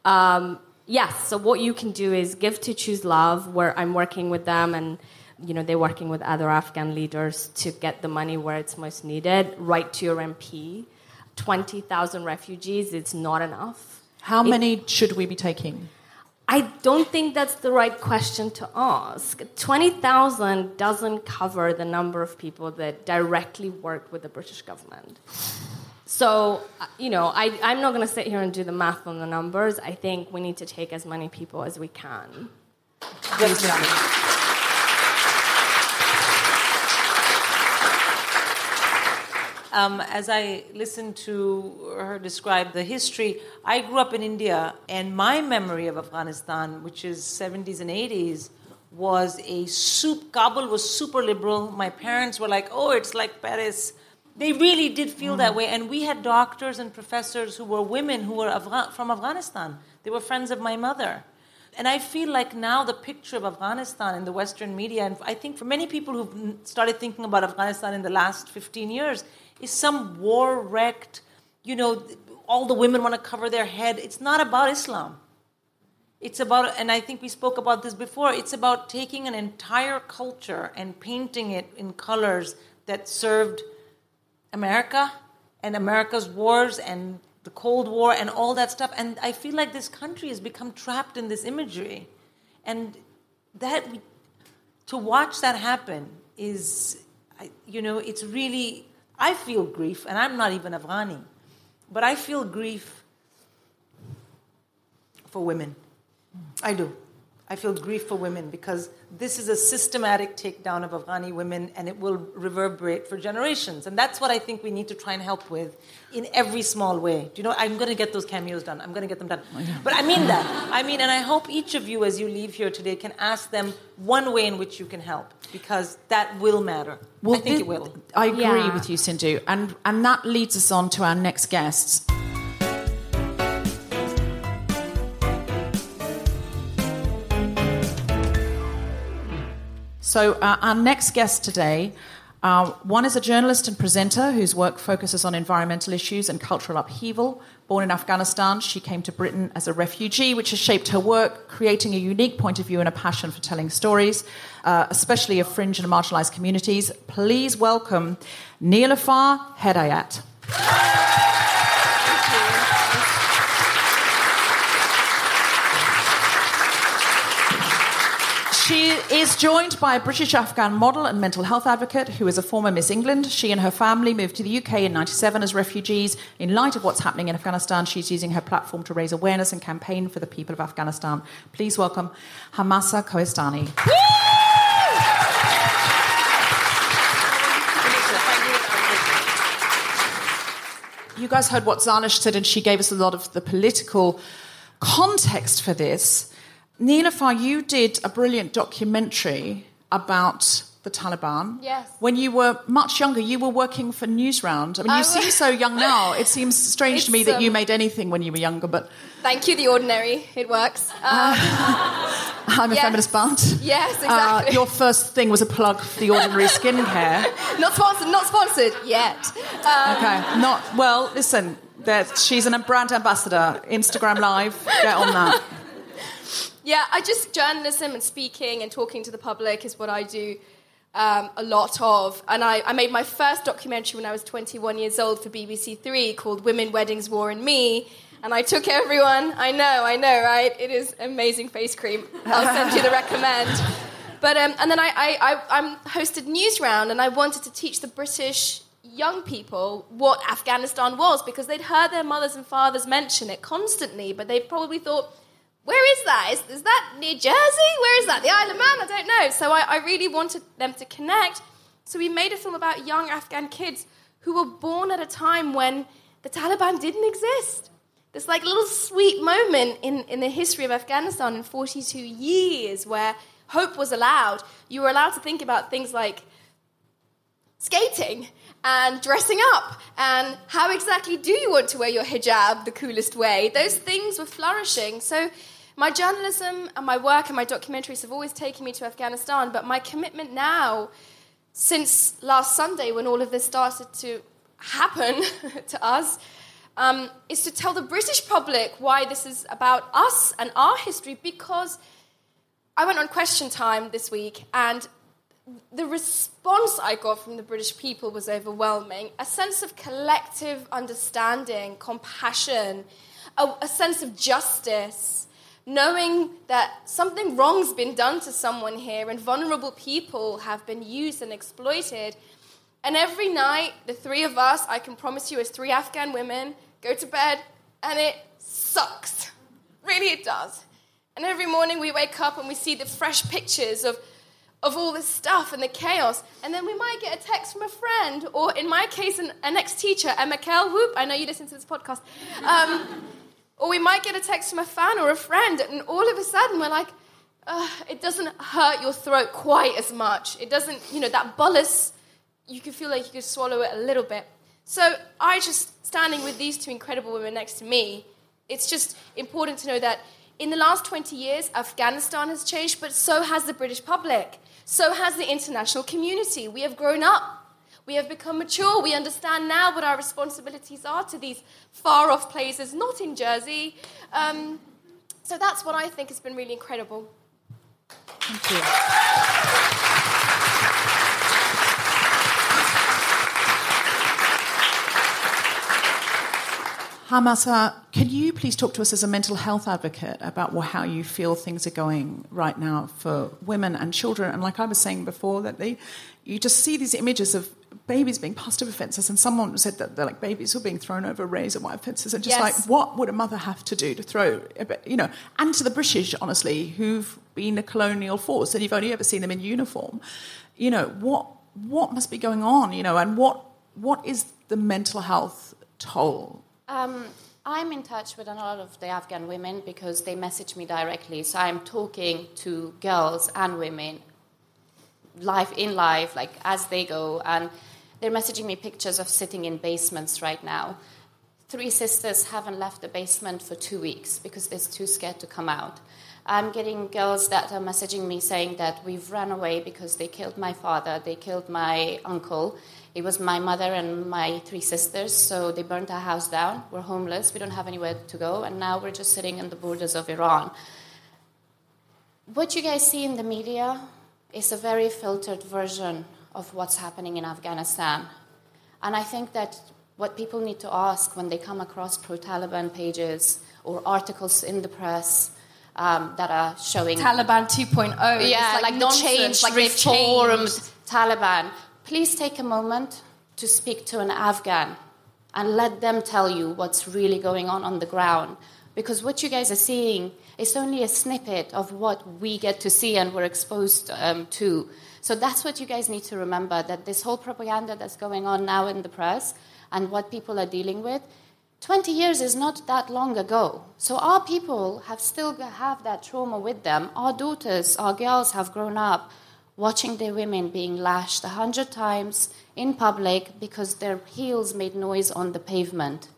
Um, yes, so what you can do is give to Choose Love, where I'm working with them, and, you know, they're working with other Afghan leaders to get the money where it's most needed. Write to your M P. twenty thousand refugees, it's not enough. How it, many should we be taking? I don't think that's the right question to ask. twenty thousand doesn't cover the number of people that directly worked with the British government. So, you know, I, I'm not going to sit here and do the math on the numbers. I think we need to take as many people as we can. Good job. Um, as I listened to her describe the history, I grew up in India, and my memory of Afghanistan, which is seventies and eighties, was a soup. Kabul was super liberal. My parents were like, oh, it's like Paris. They really did feel that way. And we had doctors and professors who were women who were Afra- from Afghanistan. They were friends of my mother. And I feel like now the picture of Afghanistan in the Western media, and I think for many people who've started thinking about Afghanistan in the last fifteen years, is some war-wrecked, you know, all the women want to cover their head. It's not about Islam. It's about, and I think we spoke about this before, it's about taking an entire culture and painting it in colors that served America and America's wars and the Cold War and all that stuff. And I feel like this country has become trapped in this imagery. And that, to watch that happen is, you know, it's really... I feel grief, and I'm not even Afghani, but I feel grief for women. I do. I feel grief for women because this is a systematic takedown of Afghani women, and it will reverberate for generations. And that's what I think we need to try and help with in every small way. Do you know, I'm going to get those cameos done. I'm going to get them done. But I mean that. I mean, and I hope each of you, as you leave here today, can ask them one way in which you can help, because that will matter. Well, I think the, it will. I agree yeah. with you, Sindhu. And, and that leads us on to our next guests. So uh, our next guest today, uh, one is a journalist and presenter whose work focuses on environmental issues and cultural upheaval. Born in Afghanistan, she came to Britain as a refugee, which has shaped her work, creating a unique point of view and a passion for telling stories, uh, especially of fringe and marginalised communities. Please welcome Nelufar Hedayat. She is joined by a British-Afghan model and mental health advocate who is a former Miss England. She and her family moved to the U K in ninety-seven as refugees. In light of what's happening in Afghanistan, she's using her platform to raise awareness and campaign for the people of Afghanistan. Please welcome Hammasa Kohistani. You guys heard what Zarlasht said, and she gave us a lot of the political context for this. Nelufar, you did a brilliant documentary about the Taliban. Yes. When you were much younger, you were working for Newsround. I mean, you I was... seem so young now. It seems strange it's, to me that um... you made anything when you were younger, but... Thank you, The Ordinary. It works. Um... I'm a yes. feminist band. Yes, exactly. Uh, your first thing was a plug for The Ordinary skincare. Not sponsored, not sponsored yet. Um, okay, not, well, listen, she's a brand ambassador. Instagram Live, get on that. Yeah, I just, journalism and speaking and talking to the public is what I do um, a lot of. And I, I made my first documentary when I was twenty-one years old for B B C Three called Women Weddings War and Me. And I took everyone. I know, I know, right? It is amazing face cream. I'll send you the recommend. But um, and then I, I, I I'm hosted Newsround, and I wanted to teach the British young people what Afghanistan was, because they'd heard their mothers and fathers mention it constantly, but they probably thought, where is that? Is, is that near Jersey? Where is that? The Isle of Man? I don't know. So I, I really wanted them to connect. So we made a film about young Afghan kids who were born at a time when the Taliban didn't exist. This like little sweet moment in, in the history of Afghanistan in forty-two years where hope was allowed. You were allowed to think about things like skating and dressing up and how exactly do you want to wear your hijab the coolest way. Those things were flourishing. So my journalism and my work and my documentaries have always taken me to Afghanistan, but my commitment now, since last Sunday when all of this started to happen to us, Um, is to tell the British public why this is about us and our history, because I went on Question Time this week and the response I got from the British people was overwhelming. A sense of collective understanding, compassion, a, a sense of justice, knowing that something wrong's been done to someone here and vulnerable people have been used and exploited. And every night, the three of us, I can promise you, as three Afghan women, go to bed, and it sucks. Really, it does. And every morning we wake up and we see the fresh pictures of, of all this stuff and the chaos. And then we might get a text from a friend, or in my case, an, an ex-teacher, Emma Kell, whoop, I know you listen to this podcast. Um, or we might get a text from a fan or a friend, and all of a sudden we're like, it doesn't hurt your throat quite as much. It doesn't, you know, that bolus, you could feel like you could swallow it a little bit. So I just, standing with these two incredible women next to me, it's just important to know that in the last twenty years, Afghanistan has changed, but so has the British public. So has the international community. We have grown up. We have become mature. We understand now what our responsibilities are to these far-off places, not in Jersey. Um, so that's what I think has been really incredible. Thank you. Hammasa, can you please talk to us as a mental health advocate about how you feel things are going right now for women and children? And like I was saying before, that they, you just see these images of babies being passed over fences, and someone said that they're like babies were being thrown over razor-wire fences, and just yes. like, what would a mother have to do to throw, you know, and to the British, honestly, who've been a colonial force, and you've only ever seen them in uniform, you know, what what must be going on, you know, and what what is the mental health toll? Um, I'm in touch with a lot of the Afghan women because they message me directly. So I'm talking to girls and women, life in life, like as they go. And they're messaging me pictures of sitting in basements right now. Three sisters haven't left the basement for two weeks because they're too scared to come out. I'm getting girls that are messaging me saying that we've run away because they killed my father, they killed my uncle. It was my mother and my three sisters, so they burnt our house down. We're homeless, we don't have anywhere to go, and now we're just sitting on the borders of Iran. What you guys see in the media is a very filtered version of what's happening in Afghanistan. And I think that what people need to ask when they come across pro-Taliban pages or articles in the press um, that are showing... Taliban two point oh. Yeah, like, like change, like reformed Taliban... Please take a moment to speak to an Afghan and let them tell you what's really going on on the ground. Because what you guys are seeing is only a snippet of what we get to see and we're exposed um, to. So that's what you guys need to remember, that this whole propaganda that's going on now in the press and what people are dealing with, twenty years is not that long ago. So our people have still have that trauma with them. Our daughters, our girls have grown up watching their women being lashed a hundred times in public because their heels made noise on the pavement.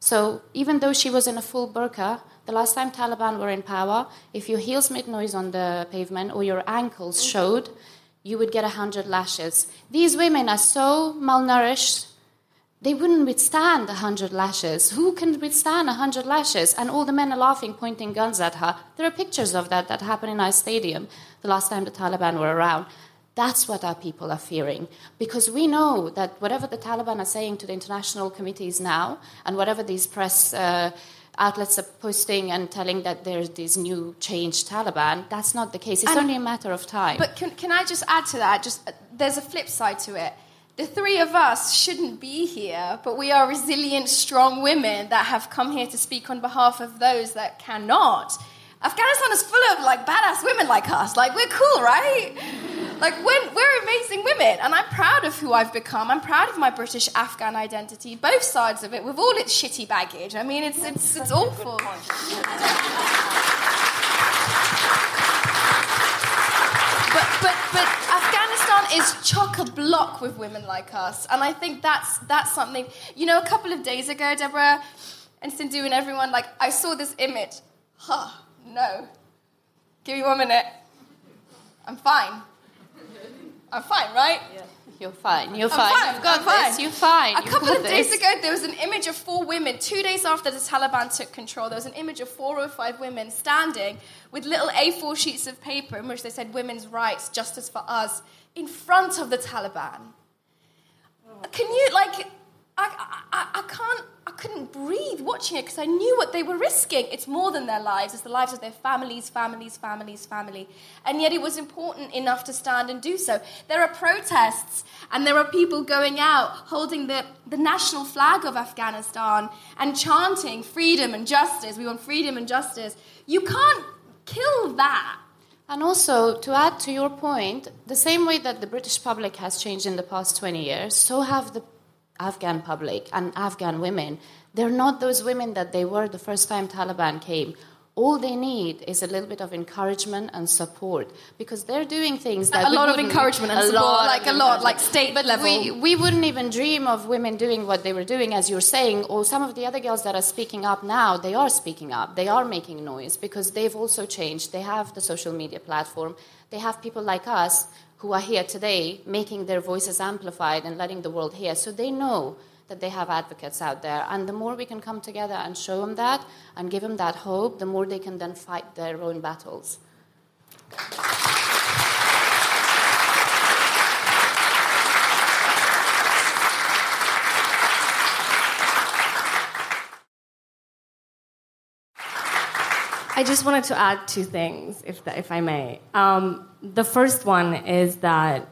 So even though she was in a full burqa, the last time Taliban were in power, if your heels made noise on the pavement or your ankles showed, you would get one hundred lashes. These women are so malnourished, they wouldn't withstand one hundred lashes. Who can withstand one hundred lashes? And all the men are laughing, pointing guns at her. There are pictures of that that happened in our stadium the last time the Taliban were around. That's what our people are fearing. Because we know that whatever the Taliban are saying to the international committees now, and whatever these press uh, outlets are posting and telling that there's this new changed Taliban, that's not the case. It's and, only a matter of time. But can, can I just add to that? Just uh, there's a flip side to it. The three of us shouldn't be here, but we are resilient, strong women that have come here to speak on behalf of those that cannot. Afghanistan is full of, like, badass women like us. Like, we're cool, right? Like, we're, we're amazing women, and I'm proud of who I've become. I'm proud of my British-Afghan identity, both sides of it, with all its shitty baggage. I mean, it's it's it's awful. But, but, but Afghanistan is chock-a-block with women like us, and I think that's that's something... You know, a couple of days ago, Deborah and Sindhu and everyone, like, I saw this image. Huh. No. Give me one minute. I'm fine. I'm fine, right? Yeah. You're fine. You're fine. fine. You've got I'm this. Fine. You're fine. A You've couple of days this. ago, there was an image of four women. Two days after the Taliban took control, there was an image of four or five women standing with little A four sheets of paper in which they said, "Women's rights, justice for us," in front of the Taliban. Oh. Can you, like... I, I, I can't, I couldn't breathe watching it because I knew what they were risking. It's more than their lives. It's the lives of their families, families, families, family. And yet it was important enough to stand and do so. There are protests and there are people going out holding the, the national flag of Afghanistan and chanting freedom and justice. We want freedom and justice. You can't kill that. And also, to add to your point, the same way that the British public has changed in the past twenty years, so have the Afghan public and Afghan women. They're not those women that they were the first time Taliban came. All they need is a little bit of encouragement and support, because they're doing things that... A lot of encouragement and support, like a lot, like state level. We, we wouldn't even dream of women doing what they were doing, as you're saying, or some of the other girls that are speaking up now, they are speaking up, they are making noise, because they've also changed. They have the social media platform. They have people like us who are here today making their voices amplified and letting the world hear. So they know that they have advocates out there. And the more we can come together and show them that and give them that hope, the more they can then fight their own battles. I just wanted to add two things, if the, if I may. Um, the first one is that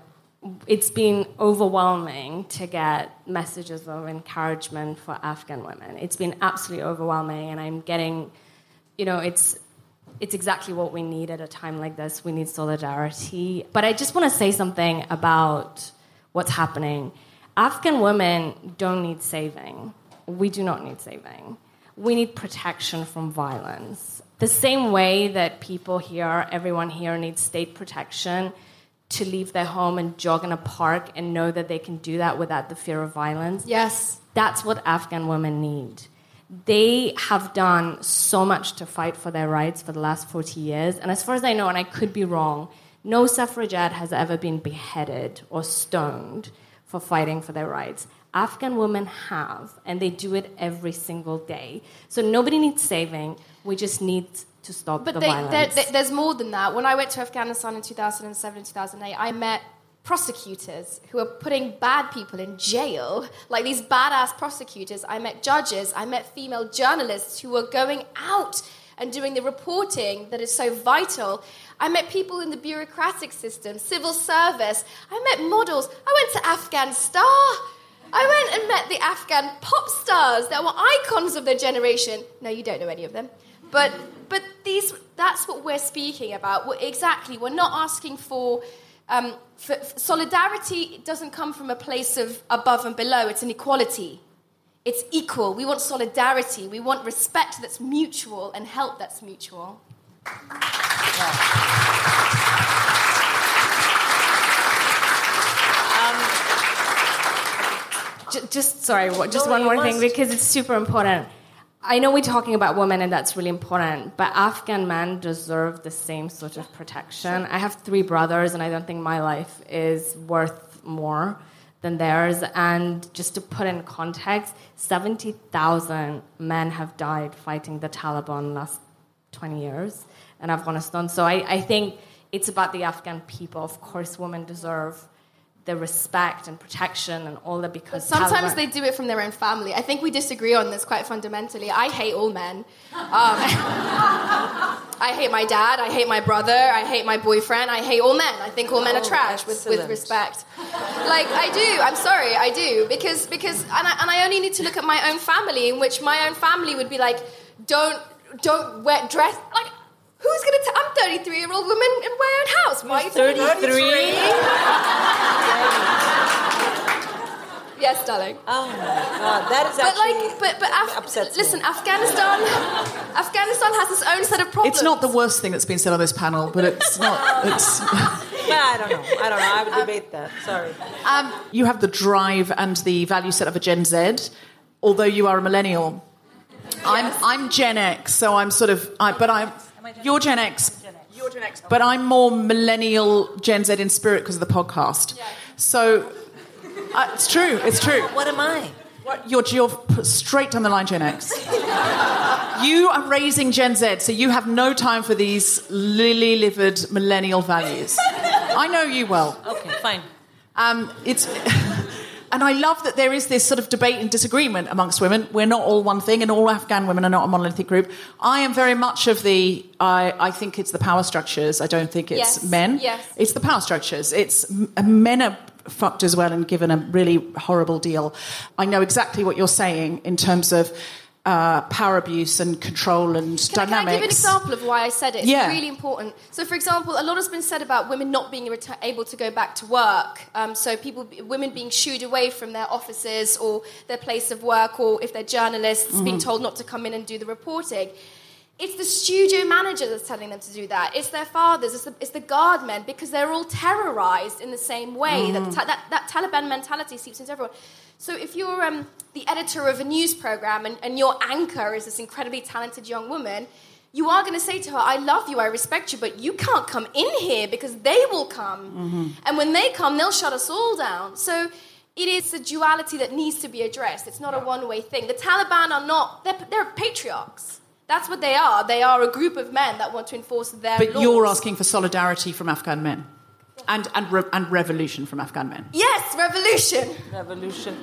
it's been overwhelming to get messages of encouragement for Afghan women. It's been absolutely overwhelming, and I'm getting, you know, it's it's exactly what we need at a time like this. We need solidarity. But I just want to say something about what's happening. Afghan women don't need saving. We do not need saving. We need protection from violence. The same way that people here, everyone here needs state protection to leave their home and jog in a park and know that they can do that without the fear of violence. Yes. That's what Afghan women need. They have done so much to fight for their rights for the last forty years. And as far as I know, and I could be wrong, no suffragette has ever been beheaded or stoned for fighting for their rights. Afghan women have, and they do it every single day. So nobody needs saving. We just need to stop but the they, violence. But there's more than that. When I went to Afghanistan in two thousand seven and two thousand eight, I met prosecutors who are putting bad people in jail, like these badass prosecutors. I met judges. I met female journalists who were going out and doing the reporting that is so vital. I met people in the bureaucratic system, civil service. I met models. I went to Afghan Star. I went and met the Afghan pop stars that were icons of their generation. No, you don't know any of them. But but these that's what we're speaking about. We're, exactly. We're not asking for, um, for, for... Solidarity it doesn't come from a place of above and below. It's an equality. It's equal. We want solidarity. We want respect that's mutual and help that's mutual. Yeah. Um, just, just sorry, just no, one more must. thing, because it's super important. I know we're talking about women and that's really important, but Afghan men deserve the same sort of protection. Sure. I have three brothers and I don't think my life is worth more than theirs. And just to put in context, seventy thousand men have died fighting the Taliban in the last twenty years in Afghanistan. So I, I think it's about the Afghan people. Of course, women deserve the respect and protection and all that, because but sometimes Taliban... they do it from their own family. I think we disagree on this quite fundamentally. I hate all men. Um, I hate my dad. I hate my brother. I hate my boyfriend. I hate all men. I think all men oh, are trash with, with respect. Like, I do. I'm sorry. I do. Because, because and, I, and I only need to look at my own family, in which my own family would be like, don't, don't wear dress... Like, who's going to... T- I'm a thirty-three-year-old woman in my own house. Why are you thirty-three? Yes, darling. Oh, my God. That is but actually... Like, but but Af- listen, me. Afghanistan... Afghanistan has its own set of problems. It's not the worst thing that's been said on this panel, but it's not... It's... I don't know. I don't know. I would um, debate that. Sorry. Um, you have the drive and the value set of a Gen Z, although you are a millennial. Yes. I'm I'm Gen X, so I'm sort of... I, but I'm... You're Gen X. Gen X. You're Gen X. But I'm more millennial Gen Z in spirit because of the podcast. Yeah. So uh, it's true. It's true. What am I? What? You're, you're straight down the line Gen X. You are raising Gen Z, so you have no time for these lily-livered millennial values. I know you well. Okay, fine. Um, it's... And I love that there is this sort of debate and disagreement amongst women. We're not all one thing, and all Afghan women are not a monolithic group. I am very much of the... I, I think it's the power structures. I don't think it's yes. men. Yes. It's the power structures. It's men are fucked as well and given a really horrible deal. I know exactly what you're saying in terms of uh, power abuse and control and can dynamics. I, can I give an example of why I said it? It's yeah. really important. So, for example, a lot has been said about women not being reta- able to go back to work. Um, so people, women being shooed away from their offices or their place of work, or if they're journalists, mm-hmm. being told not to come in and do the reporting. It's the studio manager that's telling them to do that. It's their fathers. It's the, it's the guard men, because they're all terrorised in the same way. Mm. That, the ta- that that Taliban mentality seeps into everyone. So if you're um, the editor of a news programme and, and your anchor is this incredibly talented young woman, you are going to say to her, I love you, I respect you, but you can't come in here because they will come. Mm-hmm. And when they come, they'll shut us all down. So... it is a duality that needs to be addressed. It's not a one-way thing. The Taliban are not... They're, they're patriarchs. That's what they are. They are a group of men that want to enforce their but laws. But you're asking for solidarity from Afghan men. And and re- and revolution from Afghan men. Yes, revolution. Revolution.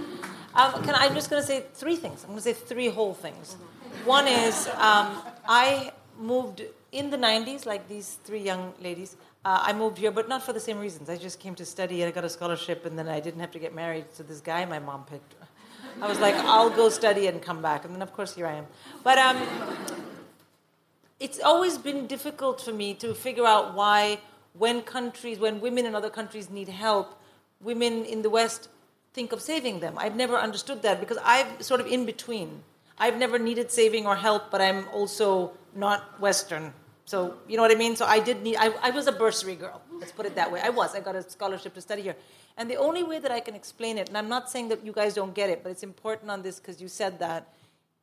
Um, can I, I'm just going to say three things. I'm going to say three whole things. Mm-hmm. One is um, I moved in the nineties, like these three young ladies. Uh, I moved here, but not for the same reasons. I just came to study, and I got a scholarship, and then I didn't have to get married to this guy my mom picked. I was like, I'll go study and come back. And then, of course, here I am. But um, it's always been difficult for me to figure out why... When countries, when women in other countries need help, women in the West think of saving them. I've never understood that, because I'm sort of in between. I've never needed saving or help, but I'm also not Western. So, you know what I mean? So I did need, I, I was a bursary girl. Let's put it that way. I was. I got a scholarship to study here. And the only way that I can explain it, and I'm not saying that you guys don't get it, but it's important on this because you said that,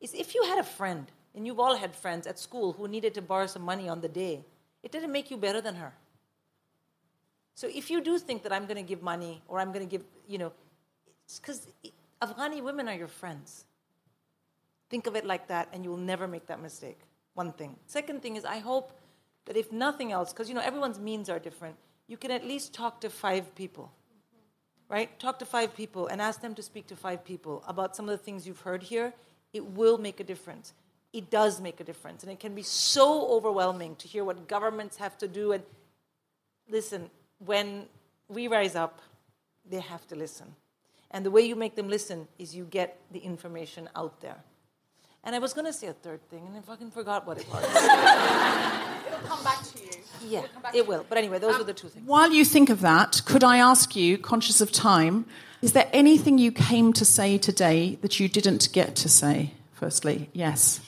is if you had a friend, and you've all had friends at school who needed to borrow some money on the day, it didn't make you better than her. So if you do think that I'm going to give money or I'm going to give, you know, it's because Afghani women are your friends. Think of it like that, and you will never make that mistake. One thing. Second thing is, I hope that if nothing else, because, you know, everyone's means are different, you can at least talk to five people, right? Talk to five people and ask them to speak to five people about some of the things you've heard here. It will make a difference. It does make a difference. And it can be so overwhelming to hear what governments have to do. And listen, when we rise up, they have to listen. And the way you make them listen is you get the information out there. And I was going to say a third thing, and I fucking forgot what it was. It'll come back to you. Yeah, it will. But anyway, those um, were the two things. While you think of that, could I ask you, conscious of time, is there anything you came to say today that you didn't get to say, firstly? Yes.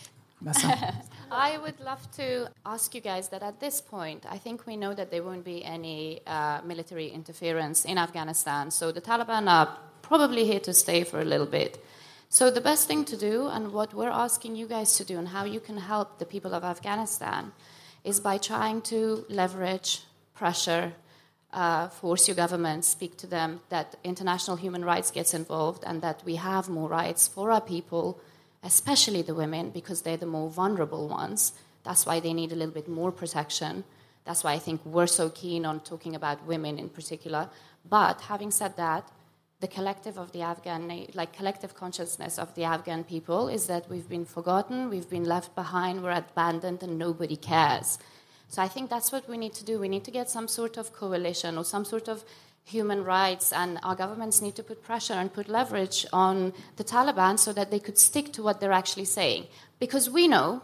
I would love to ask you guys that at this point, I think we know that there won't be any uh, military interference in Afghanistan. So the Taliban are probably here to stay for a little bit. So the best thing to do, and what we're asking you guys to do, and how you can help the people of Afghanistan, is by trying to leverage, pressure, uh, force your government, speak to them, that international human rights gets involved and that we have more rights for our people, especially the women, because they're the more vulnerable ones. That's why they need a little bit more protection. That's why I think we're so keen on talking about women in particular. But having said that, the collective of the Afghan, like collective consciousness of the Afghan people is that we've been forgotten, we've been left behind, we're abandoned, and nobody cares. So I think that's what we need to do. We need to get some sort of coalition or some sort of human rights, and our governments need to put pressure and put leverage on the Taliban so that they could stick to what they're actually saying. Because we know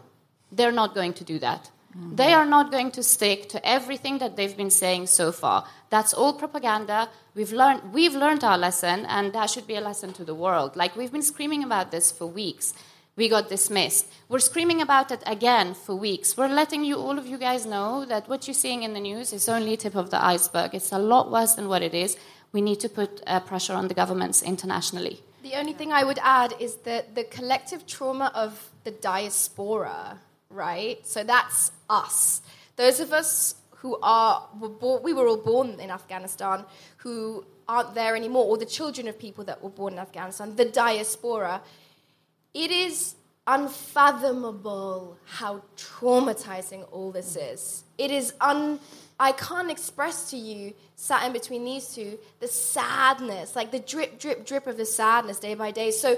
they're not going to do that. Mm-hmm. They are not going to stick to everything that they've been saying so far. That's all propaganda. We've learned, we've learned our lesson, and that should be a lesson to the world. Like, we've been screaming about this for weeks. We got dismissed. We're screaming about it again for weeks. We're letting you, all of you guys, know that what you're seeing in the news is only tip of the iceberg. It's a lot worse than what it is. We need to put uh, pressure on the governments internationally. The only thing I would add is that the collective trauma of the diaspora, right? So that's us. Those of us who are, were born, we were all born in Afghanistan, who aren't there anymore, or the children of people that were born in Afghanistan, the diaspora. It is unfathomable how traumatizing all this is. It is un... I can't express to you, sat in between these two, the sadness, like the drip, drip, drip of the sadness day by day. So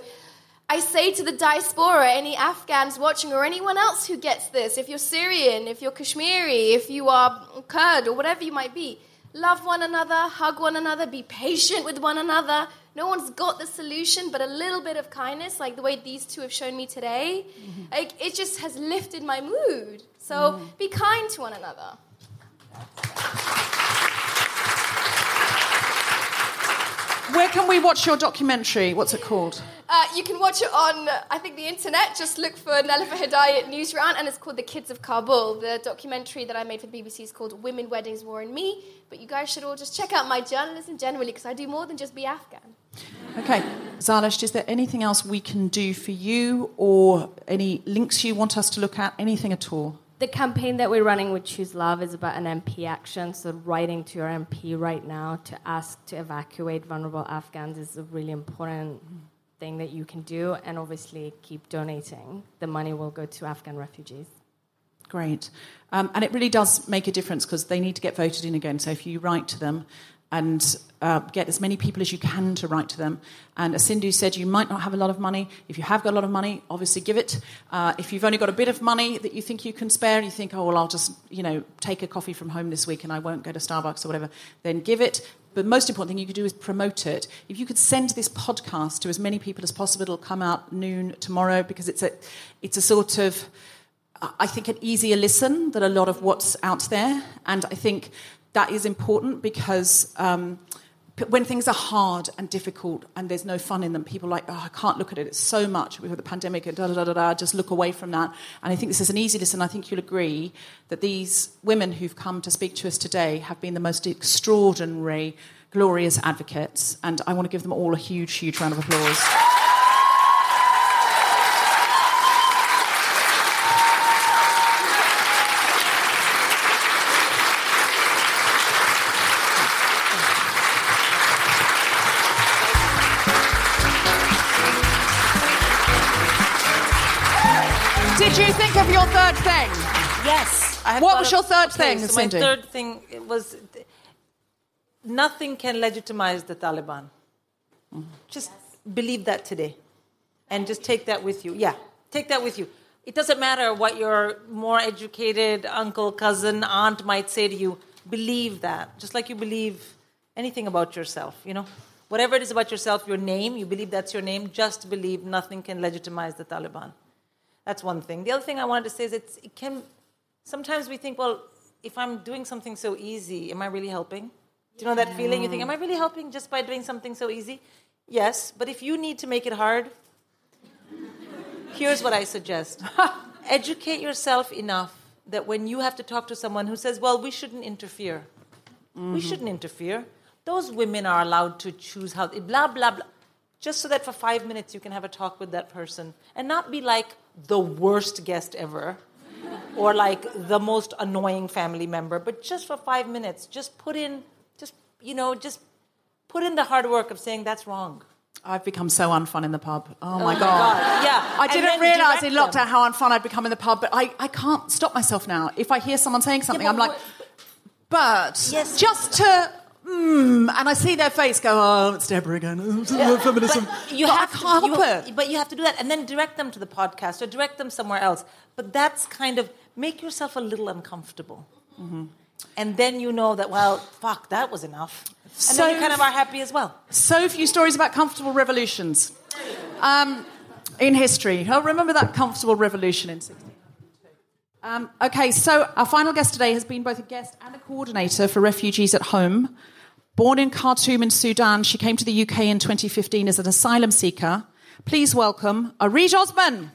I say to the diaspora, any Afghans watching or anyone else who gets this, if you're Syrian, if you're Kashmiri, if you are Kurd or whatever you might be, love one another, hug one another, be patient with one another. No one's got the solution, but a little bit of kindness, like the way these two have shown me today, mm-hmm. like, it just has lifted my mood. So mm-hmm. be kind to one another. Where can we watch your documentary? What's it called? Uh, you can watch it on, uh, I think, the internet. Just look for Nelufar Hedayat Newsround, and it's called The Kids of Kabul. The documentary that I made for the B B C is called Women, Weddings, War and Me. But you guys should all just check out my journalism generally, because I do more than just be Afghan. Okay. Zarlasht, is there anything else we can do for you, or any links you want us to look at, anything at all? The campaign that we're running with Choose Love is about an M P action, so writing to your M P right now to ask to evacuate vulnerable Afghans is a really important thing that you can do, and obviously keep donating. The money will go to Afghan refugees. Great. Um, and it really does make a difference, because they need to get voted in again, so if you write to them and uh, get as many people as you can to write to them. And as Sindhu said, you might not have a lot of money. If you have got a lot of money, obviously give it. Uh, if you've only got a bit of money that you think you can spare, and you think, oh, well, I'll just, you know, take a coffee from home this week and I won't go to Starbucks or whatever, then give it. But the most important thing you could do is promote it. If you could send this podcast to as many people as possible, it'll come out noon tomorrow, because it's a, it's a sort of, I think, an easier listen than a lot of what's out there. And I think that is important, because um, when things are hard and difficult and there's no fun in them, people are like, oh, I can't look at it, it's so much. We've had the pandemic and da-da-da-da-da, just look away from that. And I think this is an easy listen. I think you'll agree that these women who've come to speak to us today have been the most extraordinary, glorious advocates. And I want to give them all a huge, huge round of applause. Of your third thing? Yes. I what was your third thing, thing so My Sindhu? Third thing was nothing can legitimize the Taliban. Mm-hmm. Just yes. Believe that today. And just take that with you. Yeah, take that with you. It doesn't matter what your more educated uncle, cousin, aunt might say to you. Believe that. Just like you believe anything about yourself, you know? Whatever it is about yourself, your name, you believe that's your name, just believe nothing can legitimize the Taliban. That's one thing. The other thing I wanted to say is it's, it can... Sometimes we think, well, if I'm doing something so easy, am I really helping? Yeah. Do you know that feeling? You think, am I really helping just by doing something so easy? Yes, but if you need to make it hard, here's what I suggest. Educate yourself enough that when you have to talk to someone who says, well, we shouldn't interfere. Mm-hmm. We shouldn't interfere. Those women are allowed to choose how... Blah, blah, blah. just so that for five minutes you can have a talk with that person and not be like the worst guest ever or like the most annoying family member, but just for five minutes, just put in, just, you know, just put in the hard work of saying that's wrong. I've become so unfun in the pub. Oh, oh my, my God. God. Yeah. I didn't realise in lockdown how unfun I'd become in the pub, but I, I can't stop myself now. If I hear someone saying something, yeah, but, I'm like, but yes, just to... Mm, and I see their face go, oh, it's Deborah again. Yeah. Feminism. But you but have I can't to, help you, it. But you have to do that and then direct them to the podcast or direct them somewhere else. But that's kind of, make yourself a little uncomfortable. Mm-hmm. And then you know that, well, fuck, that was enough. And so, then you kind of are happy as well. So few stories about comfortable revolutions um, in history. Oh, remember that comfortable revolution in sixteen hundred two. Um, okay, so our final guest today has been both a guest and a coordinator for Refugees at Home. Born in Khartoum in Sudan, she came to the U K in twenty fifteen as an asylum seeker. Please welcome Areej Osman.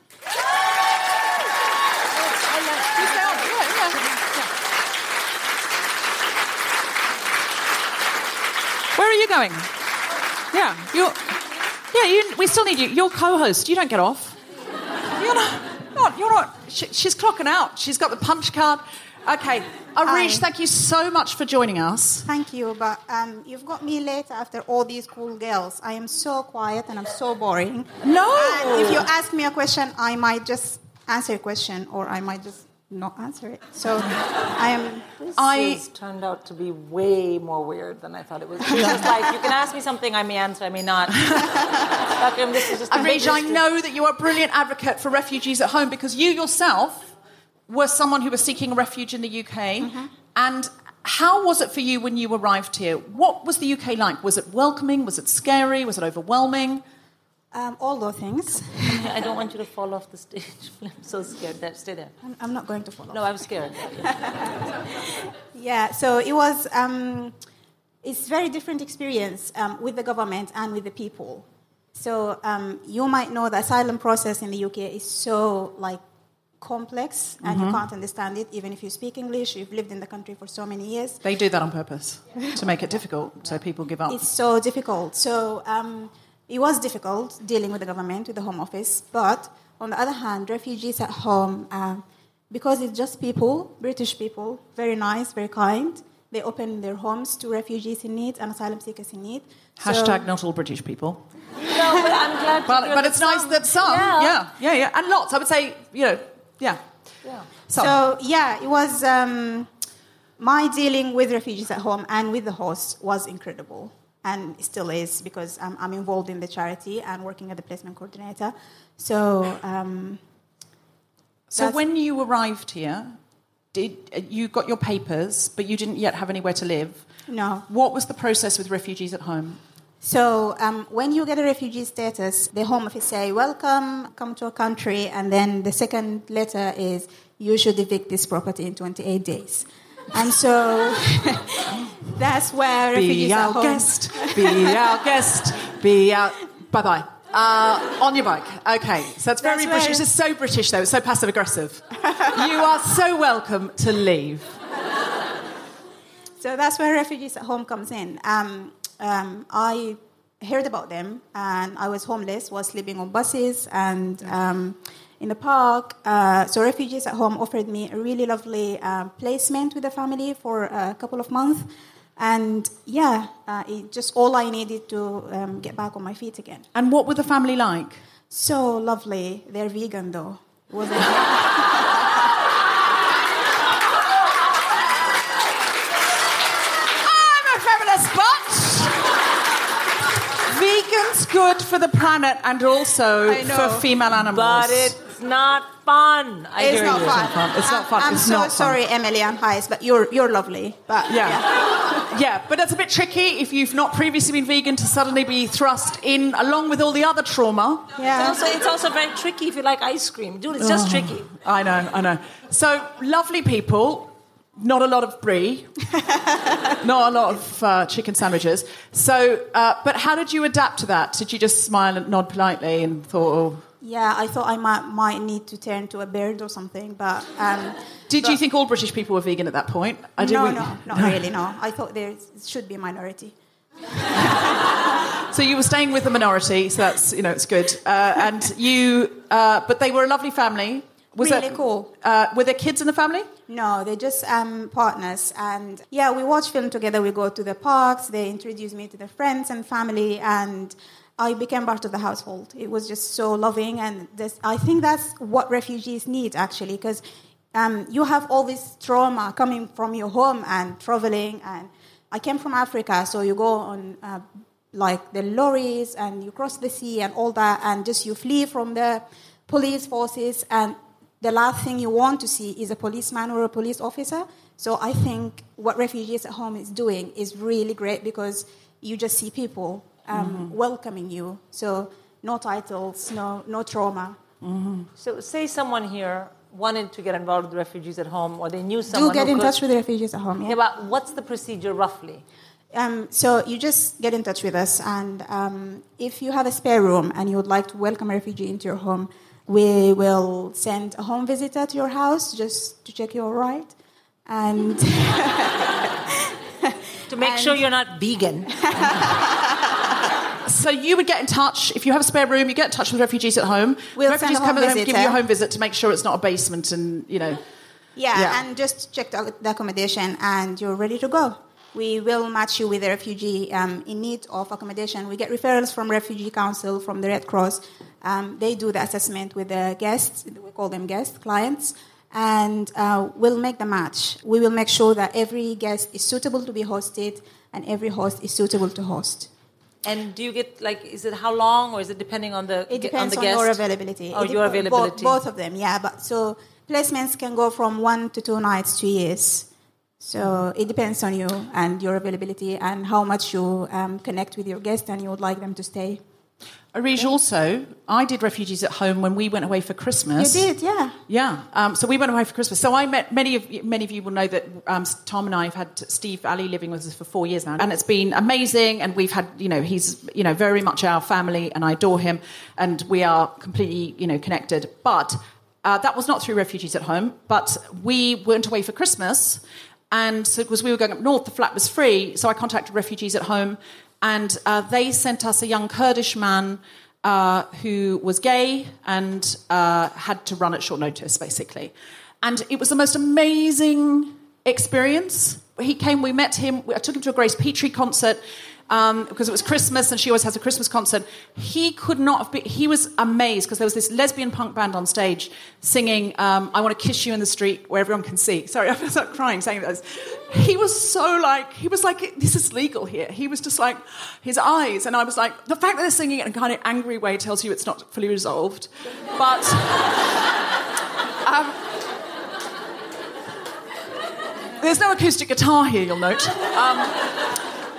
Where are you going? Yeah, you're, yeah. You, we still need you. You're co-host. You don't get off. You're not. not you're not. She, she's clocking out. She's got the punch card. Okay, Areej, thank you so much for joining us. Thank you, but um, you've got me late after all these cool girls. I am so quiet and I'm so boring. No. And if you ask me a question, I might just answer a question, or I might just not answer it. So I am. This I, has turned out to be way more weird than I thought it was. It's just like, you can ask me something, I may answer, I may not. This is just Areej, I know that you are a brilliant advocate for Refugees at Home because you yourself were someone who was seeking refuge in the U K. Mm-hmm. And how was it for you when you arrived here? What was the U K like? Was it welcoming? Was it scary? Was it overwhelming? Um, all those things. I don't want you to fall off the stage. I'm so scared. Stay there. I'm, I'm not going to fall off. No, I'm scared. Yeah, so it was... Um, it's a very different experience um, with the government and with the people. So um, you might know the asylum process in the U K is so, like, complex and mm-hmm. you can't understand it even if you speak English. You've lived in the country for so many years. They do that on purpose to make it difficult so people give up. It's so difficult. So um, it was difficult dealing with the government, with the Home Office, but on the other hand, Refugees at Home, uh, because it's just people, British people, very nice, very kind. They open their homes to refugees in need and asylum seekers in need. So hashtag not all British people. No, but I'm glad to but, but it's some. Nice that some, yeah. yeah, yeah, yeah, and lots. I would say, you know, Yeah. yeah. So. so, yeah, it was... Um, my dealing with Refugees at Home and with the host was incredible and still is because I'm, I'm involved in the charity and working as the placement coordinator. So... Um, so when you arrived here, did you got your papers, but you didn't yet have anywhere to live. No. What was the process with Refugees at Home? So um, when you get a refugee status, the Home Office say, welcome, come to our country. And then the second letter is, you should evict this property in twenty-eight days. And so that's where refugees are home. Be our guest, be our guest, be our... Bye-bye. Uh, on your bike. Okay. So it's very British. It's just so British, though. It's so passive-aggressive. You are so welcome to leave. So that's where Refugees at Home comes in. Um... Um, I heard about them, and I was homeless, was sleeping on buses and um, in the park. Uh, so Refugees at Home offered me a really lovely uh, placement with the family for a couple of months. And, yeah, uh, it just all I needed to um, get back on my feet again. And what were the family like? So lovely. They're vegan, though. Was it? Vegan's good for the planet and also for female animals. But it's not fun. I it's, not fun. it's not fun. It's not fun. I'm it's so sorry, fun. Emily and Heis, but you're you're lovely. But yeah. yeah. Yeah, but it's a bit tricky if you've not previously been vegan to suddenly be thrust in along with all the other trauma. Yeah. It's also, it's also very tricky if you like ice cream. Dude, it's just oh, tricky. I know, I know. So, lovely people. Not a lot of brie, not a lot of uh, chicken sandwiches. So, uh, but how did you adapt to that? Did you just smile and nod politely and thought, oh... Yeah, I thought I might, might need to turn to a bird or something, but... Um, did but you think all British people were vegan at that point? I no, we... no, not really, no. I thought there should be a minority. So you were staying with the minority, so that's, you know, it's good. Uh, and you, uh, but they were a lovely family. Was really that, cool. Uh, were there kids in the family? No, they're just um, partners. And yeah, we watch film together. We go to the parks. They introduce me to their friends and family. And I became part of the household. It was just so loving. And this, I think that's what refugees need, actually, because um, you have all this trauma coming from your home and traveling. And I came from Africa, so you go on uh, like the lorries and you cross the sea and all that. And just you flee from the police forces, and the last thing you want to see is a policeman or a police officer. So I think what Refugees at Home is doing is really great, because you just see people um, mm-hmm. welcoming you. So no titles, no no trauma. Mm-hmm. So say someone here wanted to get involved with Refugees at Home, or they knew someone Do get who in could... touch with Refugees at Home. Yeah. yeah, but what's the procedure roughly? Um, so you just get in touch with us, and um, if you have a spare room and you would like to welcome a refugee into your home, we will send a home visitor to your house just to check you're all right. And to make and sure you're not vegan. So you would get in touch. If you have a spare room, you get in touch with Refugees at Home. We'll refugees send a home come and give you a home visit to make sure it's not a basement and, you know. Yeah, yeah. And just check the accommodation and you're ready to go. We will match you with a refugee um, in need of accommodation. We get referrals from Refugee Council, from the Red Cross. Um, they do the assessment with the guests. We call them guests, clients. And uh, we'll make the match. We will make sure that every guest is suitable to be hosted and every host is suitable to host. And do you get, like, is it how long, or is it depending on the guest? It depends on, the on your availability. Or your availability. Both, both of them, yeah. But so placements can go from one to two nights, two years. So it depends on you and your availability and how much you um, connect with your guests and you would like them to stay. Areej, also, I did Refugees at Home when we went away for Christmas. You did, yeah. Yeah, um, so we went away for Christmas. So I met, many of you, many of you will know that um, Tom and I have had Steve Ali living with us for four years now. And it's been amazing, and we've had, you know, he's, you know, very much our family, and I adore him, and we are completely, you know, connected. But uh, that was not through Refugees at Home, but we went away for Christmas. And so, because we were going up north, the flat was free, so I contacted Refugees at Home, and uh, they sent us a young Kurdish man uh, who was gay and uh, had to run at short notice, basically. And it was the most amazing experience. He came, we met him, I took him to a Grace Petrie concert, um, because it was Christmas, and she always has a Christmas concert. He could not have been, he was amazed, because there was this lesbian punk band on stage singing, um, I Want to Kiss You in the Street, where everyone can see. Sorry, I was not crying saying that. He was so like, he was like, this is legal here. He was just like, his eyes, and I was like, the fact that they're singing it in a kind of angry way tells you it's not fully resolved. But... um, there's no acoustic guitar here, you'll note. Um,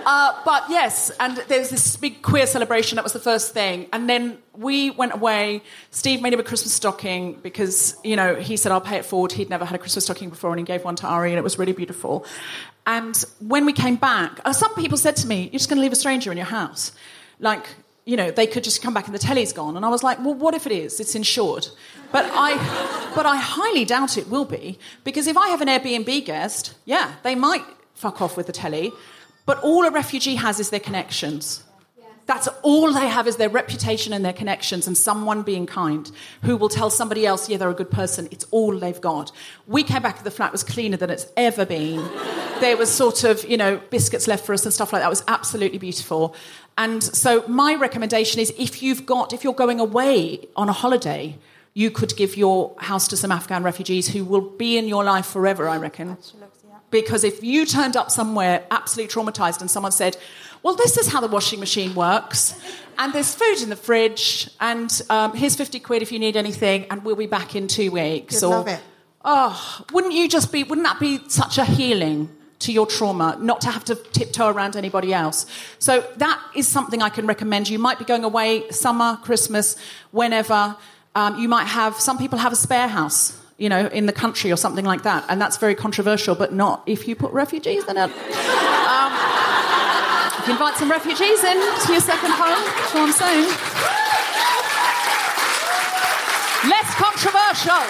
uh, but yes, and there's this big queer celebration. That was the first thing. And then we went away. Steve made him a Christmas stocking because, you know, he said, I'll pay it forward. He'd never had a Christmas stocking before, and he gave one to Ari, and it was really beautiful. And when we came back, uh, some people said to me, you're just going to leave a stranger in your house. Like, you know, they could just come back and the telly's gone. And I was like, well, what if it is? It's insured. But I but I highly doubt it will be, because if I have an Airbnb guest, yeah, they might fuck off with the telly, but all a refugee has is their connections. That's all they have, is their reputation and their connections and someone being kind who will tell somebody else, yeah, they're a good person. It's all they've got. We came back, the flat was cleaner than it's ever been. There was sort of, you know, biscuits left for us and stuff like that. It was absolutely beautiful. And so my recommendation is, if you've got, if you're going away on a holiday, you could give your house to some Afghan refugees who will be in your life forever, I reckon. Absolutely. Because if you turned up somewhere absolutely traumatised and someone said, well, this is how the washing machine works, and there's food in the fridge, and um, here's fifty quid if you need anything, and we'll be back in two weeks. You'd or, love it. Oh, wouldn't you just be, wouldn't that be such a healing to your trauma, not to have to tiptoe around anybody else? So that is something I can recommend. You might be going away summer, Christmas, whenever. Um, you might have, some people have a spare house, you know, in the country or something like that. And that's very controversial, but not if you put refugees in it. Um, if you invite some refugees in to your second home, that's what I'm saying. Less controversial.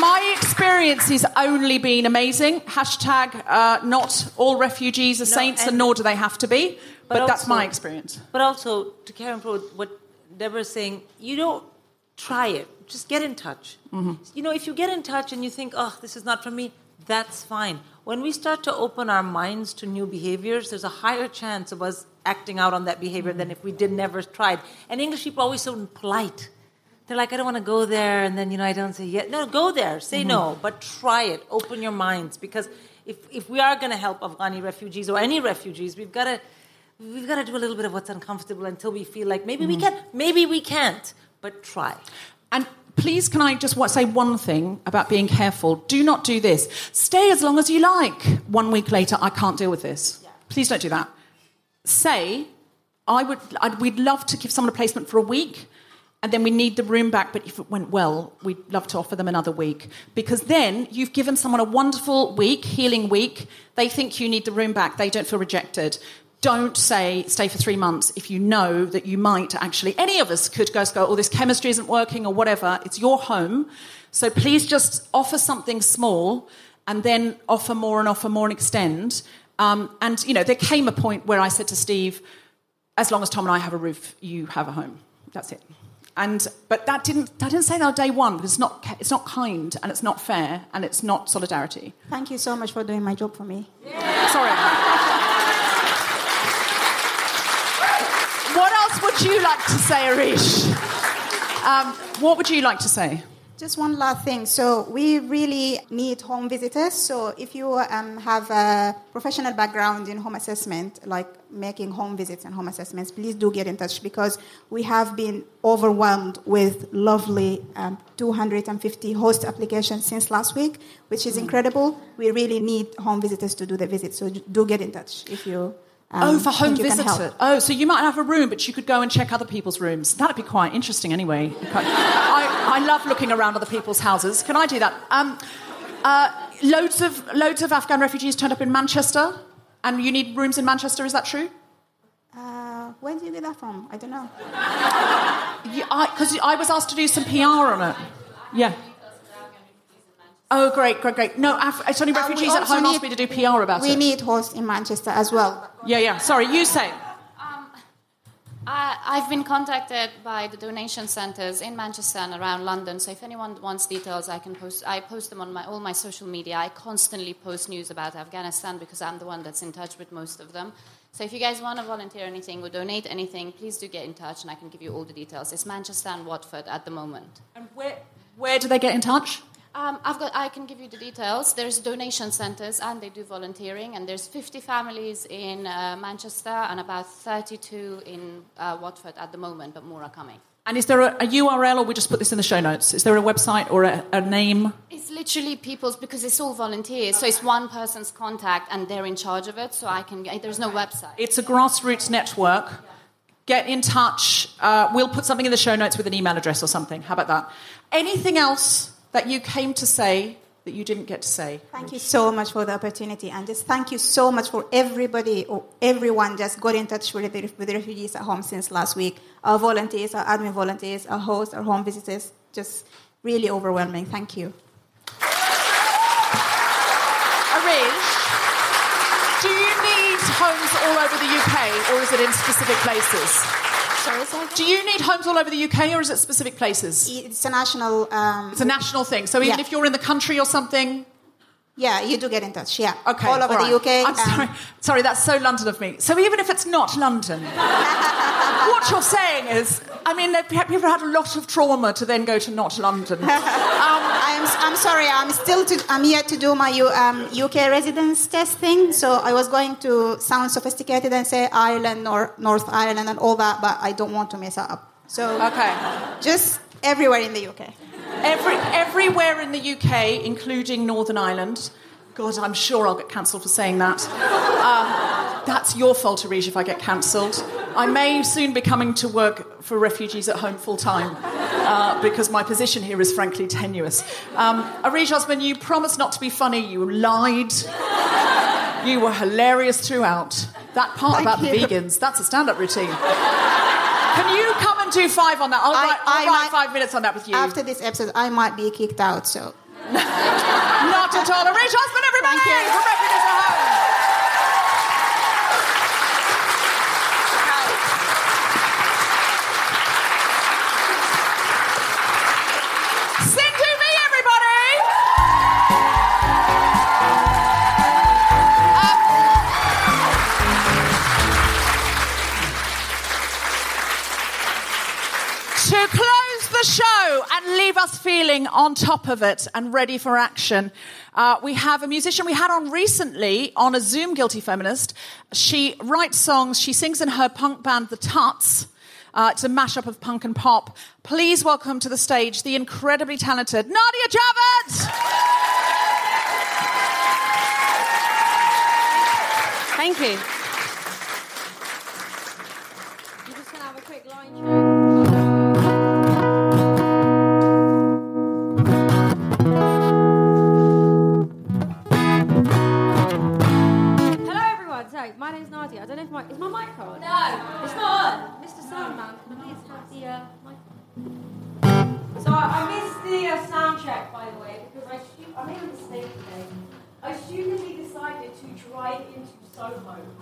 My experience has only been amazing. Hashtag uh, not all refugees are no, saints, and, and nor do they have to be. But, but also, that's my experience. But also, to Karen Pro, what Deborah's saying, you don't try it. Just get in touch. Mm-hmm. You know, if you get in touch and you think, oh, this is not for me, that's fine. When we start to open our minds to new behaviors, there's a higher chance of us acting out on that behavior than if we did never tried. And English people are always so polite. They're like, I don't want to go there, and then, you know, I don't say yes. No, go there. Say mm-hmm. no, but try it. Open your minds. Because if, if we are going to help Afghani refugees or any refugees, we've got to we've got to do a little bit of what's uncomfortable until we feel like maybe mm-hmm. we can, maybe we can't, but try. And please, can I just say one thing about being careful? Do not do this. Stay as long as you like. One week later, I can't deal with this. Yeah. Please don't do that. Say, I would, I'd, we'd love to give someone a placement for a week, and then we need the room back, but if it went well, we'd love to offer them another week. Because then you've given someone a wonderful week, healing week. They think you need the room back. They don't feel rejected. Don't say, stay for three months if you know that you might actually... Any of us could go, go, oh, this chemistry isn't working or whatever. It's your home. So please just offer something small and then offer more and offer more and extend. Um, and, you know, there came a point where I said to Steve, as long as Tom and I have a roof, you have a home. That's it. And But that didn't, I didn't say that on day one, because it's not, it's not kind and it's not fair and it's not solidarity. Thank you so much for doing my job for me. Yeah. Sorry. What else would you like to say, Areej? Um, what would you like to say? Just one last thing. So we really need home visitors. So if you um, have a professional background in home assessment, like making home visits and home assessments, please do get in touch, because we have been overwhelmed with lovely um, two hundred fifty host applications since last week, which is incredible. We really need home visitors to do the visit. So do get in touch if you... Um, oh, for home visitors. Oh, so you might have a room, but you could go and check other people's rooms. That'd be quite interesting anyway. I, I love looking around other people's houses. Can I do that? Um, uh, loads of loads of Afghan refugees turned up in Manchester, and you need rooms in Manchester, is that true? Uh, where did you get that from? I don't know. Because yeah, I, I was asked to do some P R on it. Yeah. Oh, great, great, great. No, Af- it's only Refugees uh, at Home need, asked me to do P R about we it. We need hosts in Manchester as well. Yeah, yeah. Sorry, you say. Um, I, I've been contacted by the donation centres in Manchester and around London, so if anyone wants details, I can post. I post them on my all my social media. I constantly post news about Afghanistan because I'm the one that's in touch with most of them. So if you guys want to volunteer anything or donate anything, please do get in touch and I can give you all the details. It's Manchester and Watford at the moment. And where where do they get in touch? Um, I've got. I can give you the details. There's donation centres, and they do volunteering. And there's fifty families in uh, Manchester, and about thirty-two in uh, Watford at the moment, but more are coming. And is there a, a U R L, or we just put this in the show notes? Is there a website or a, a name? It's literally people's, because it's all volunteers, okay. So it's one person's contact, and they're in charge of it. So I can. There's no website. It's a grassroots network. Yeah. Get in touch. Uh, we'll put something in the show notes with an email address or something. How about that? Anything else that you came to say that you didn't get to say? Thank you so much for the opportunity, and just thank you so much for everybody or everyone just got in touch with the, with the Refugees at Home since last week. Our volunteers, our admin volunteers, our hosts, our home visitors, just really overwhelming. Thank you. Areej, do you need homes all over the U K, or is it in specific places? Sorry, do you need homes all over the U K, or is it specific places? It's a national... Um, it's a national thing. So even yeah. if you're in the country or something... Yeah, you do get in touch, yeah. Okay, all over all right. the U K. I'm sorry. Sorry, that's so London of me. So even if it's not London, what you're saying is... I mean, people had a lot of trauma to then go to not London. um, I'm, I'm sorry, I'm still... To, I'm yet to do my um, U K residence test thing, so I was going to sound sophisticated and say Ireland or North Ireland and all that, but I don't want to mess it up. So okay. Just everywhere in the U K. Every, everywhere in the U K, including Northern Ireland. God, I'm sure I'll get cancelled for saying that. Uh, that's your fault, Areej, if I get cancelled. I may soon be coming to work for Refugees at Home full-time uh, because my position here is frankly tenuous. Um, Areej Osman, you promised not to be funny. You lied. You were hilarious throughout. That part Thank about you. The vegans, that's a stand-up routine. Can you come and do five on that? I'll, I, write, I'll I write might, five minutes on that with you. After this episode, I might be kicked out, so... Not at all. Areej Osman, everybody! Thank you. From Refugees at Home. Sindhu Vee, everybody! Um, to close the show and leave us feeling on top of it and ready for action, Uh, we have a musician we had on recently on a Zoom, Guilty Feminist. She writes songs. She sings in her punk band, The Tuts. Uh, it's a mashup of punk and pop. Please welcome to the stage the incredibly talented Nadia Javed. Thank you. You're just going to have a quick line through. My name's Nadia. I don't know if my... Is my mic on? No. It's not on. Mister Soundman, can I please have the uh, mic on? So I, I missed the uh, sound check, by the way, because I, stu- I made a mistake today. I stupidly decided to drive into Soho. And then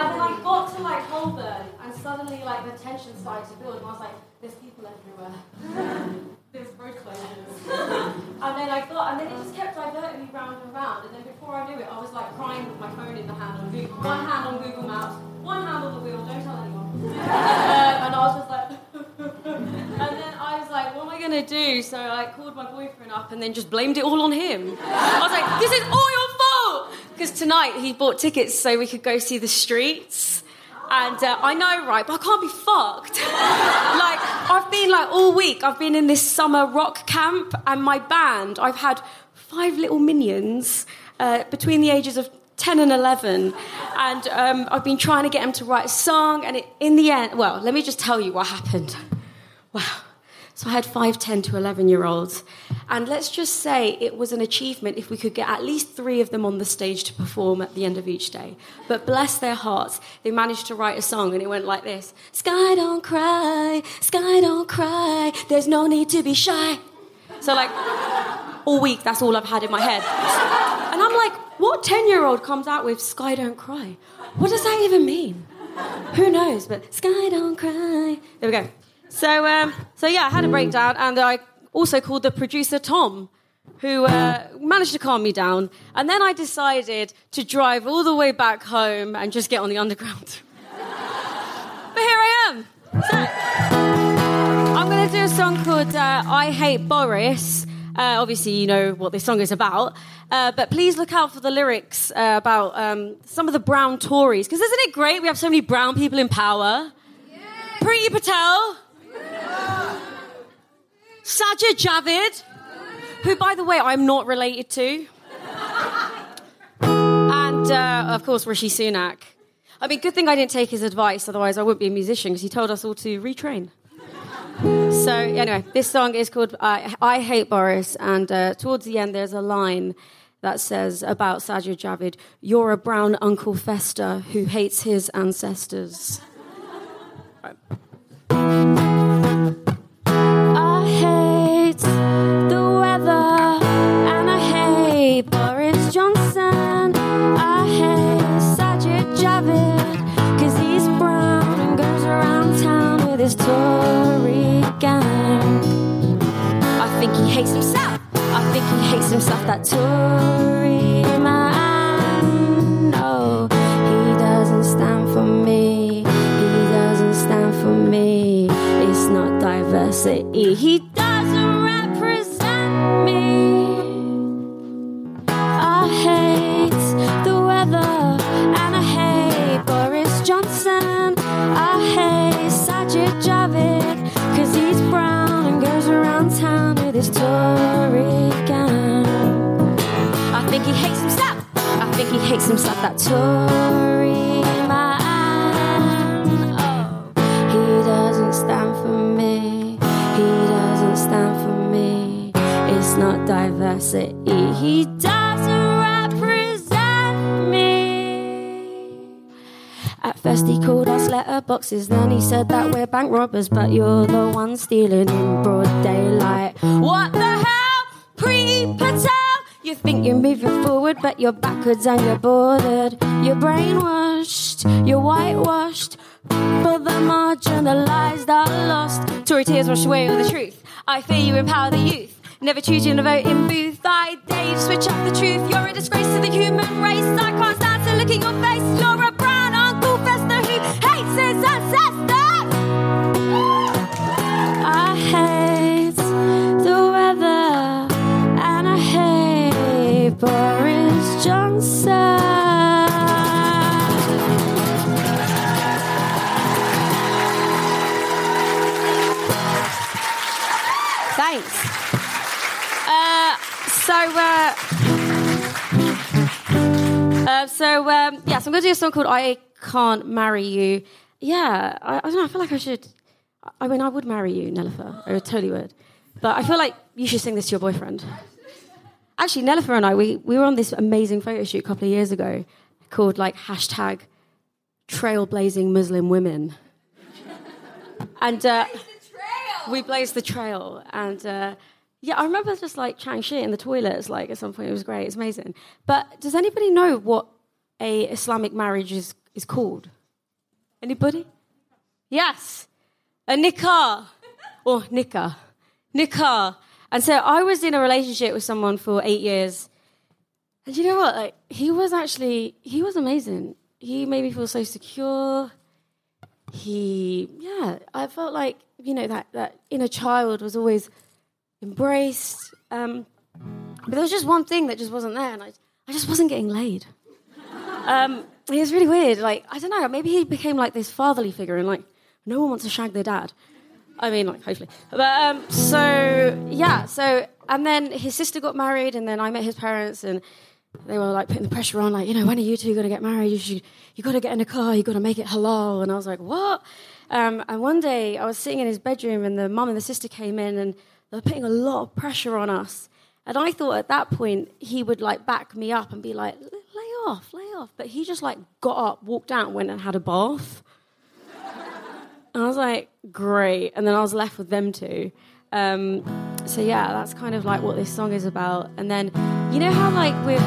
I got to, like, Holborn, and suddenly, like, the tension started to build, and I was like, there's people everywhere. There's road closures. And then I thought, and then it just kept diverting me round and round. And then before I knew it, I was like crying with my phone in the hand on Google. One hand on Google Maps, one hand on the wheel, don't tell anyone. uh, and I was just like, and then I was like, what am I going to do? So I called my boyfriend up and then just blamed it all on him. I was like, this is all your fault! Because tonight he bought tickets so we could go see The Streets. And uh, I know, right, but I can't be fucked. Like, I've been, like, all week, I've been in this summer rock camp, and my band, I've had five little minions uh, between the ages of ten and eleven, and um, I've been trying to get them to write a song, and it, in the end... Well, let me just tell you what happened. Wow. So I had five ten to eleven-year-olds, and let's just say it was an achievement if we could get at least three of them on the stage to perform at the end of each day. But bless their hearts, they managed to write a song, and it went like this. Sky don't cry, sky don't cry, there's no need to be shy. So, like, all week, that's all I've had in my head. And I'm like, what ten-year-old comes out with sky don't cry? What does that even mean? Who knows, but sky don't cry. There we go. So, um, so yeah, I had a breakdown, and I also called the producer, Tom, who uh, managed to calm me down. And then I decided to drive all the way back home and just get on the underground. But here I am. So I'm going to do a song called uh, I Hate Boris. Uh, obviously, you know what this song is about. Uh, but please look out for the lyrics uh, about um, some of the brown Tories. Because isn't it great we have so many brown people in power? Yeah. Preeti Patel. Sajid Javid, who, by the way, I'm not related to. And, uh, of course, Rishi Sunak. I mean, good thing I didn't take his advice, otherwise I wouldn't be a musician, because he told us all to retrain. So, anyway, this song is called uh, I Hate Boris, and uh, towards the end there's a line that says about Sajid Javid, you're a brown Uncle Fester who hates his ancestors. All right. I hate the weather, and I hate Boris Johnson. I hate Sajid Javid, cause he's brown and goes around town with his Tory gang. I think he hates himself, I think he hates himself, that Tory man. No, he doesn't stand for me, he doesn't stand for me. It's not diversity. He doesn't represent me. I hate the weather, and I hate Boris Johnson. I hate Sajid Javid, cause he's brown and goes around town with his Tory gang. I think he hates himself, I think he hates himself, that Tory man. Oh, he doesn't stand for me, he doesn't stand for me. It's not diversity. He doesn't represent me. At first he called us letterboxes, then he said that we're bank robbers, but you're the one stealing in broad daylight. What the hell? Preeti Patel. You think you're moving forward, but you're backwards and you're bordered. You're brainwashed, you're whitewashed. For the marginalised are lost. Tory tears wash away all the truth. I fear you empower the youth. Never choose you in a voting booth. I dare you to switch up the truth. You're a disgrace to the human race. I can't stand to look at your face. You're a brown uncle fester who hates his ancestors. I hate the weather. Boris Johnson. Thanks. Uh, so, uh, uh, so um, yeah, so I'm going to do a song called I Can't Marry You. Yeah, I, I don't know, I feel like I should... I mean, I would marry you, Nelufar. I totally would. But I feel like you should sing this to your boyfriend. Actually, Nelufar and I, we, we were on this amazing photo shoot a couple of years ago called, like, hashtag trailblazing Muslim women. And uh, we blazed the trail. And, uh, yeah, I remember just, like, chatting shit in the toilets, like, at some point. It was great. It's amazing. But does anybody know what a Islamic marriage is, is called? Anybody? Yes. A nikah. Or nikah. Nikah. And so I was in a relationship with someone for eight years. And you know what? Like, he was actually, he was amazing. He made me feel so secure. He, yeah, I felt like, you know, that, that inner child was always embraced. Um, but there was just one thing that just wasn't there. And I, I just wasn't getting laid. um, it was really weird. Like, I don't know, maybe he became like this fatherly figure and like, no one wants to shag their dad. I mean, like, hopefully. But, um, so, yeah, so, and then his sister got married, and then I met his parents, and they were, like, putting the pressure on, like, you know, when are you two going to get married? You should, you got to get in a car, you got to make it halal. And I was like, what? Um, and one day, I was sitting in his bedroom, and the mum and the sister came in, and they were putting a lot of pressure on us. And I thought at that point, he would, like, back me up and be like, lay off, lay off. But he just, like, got up, walked out, went and had a bath. And I was like, great. And then I was left with them two. Um, so, yeah, that's kind of like what this song is about. And then, you know how, like, with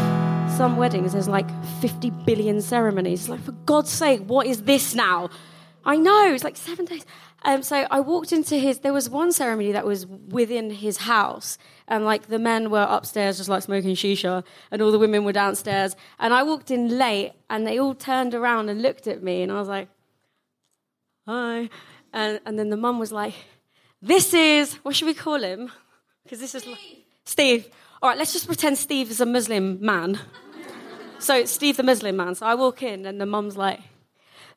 some weddings, there's like fifty billion ceremonies. Like, for God's sake, what is this now? I know, it's like seven days. Um, so I walked into his, there was one ceremony that was within his house. And, like, the men were upstairs just, like, smoking shisha. And all the women were downstairs. And I walked in late, and they all turned around and looked at me. And I was like, hi. And, and then the mum was like, this is, what should we call him? Because this is like, Steve. All right, let's just pretend Steve is a Muslim man. So it's Steve the Muslim man. So I walk in and the mum's like,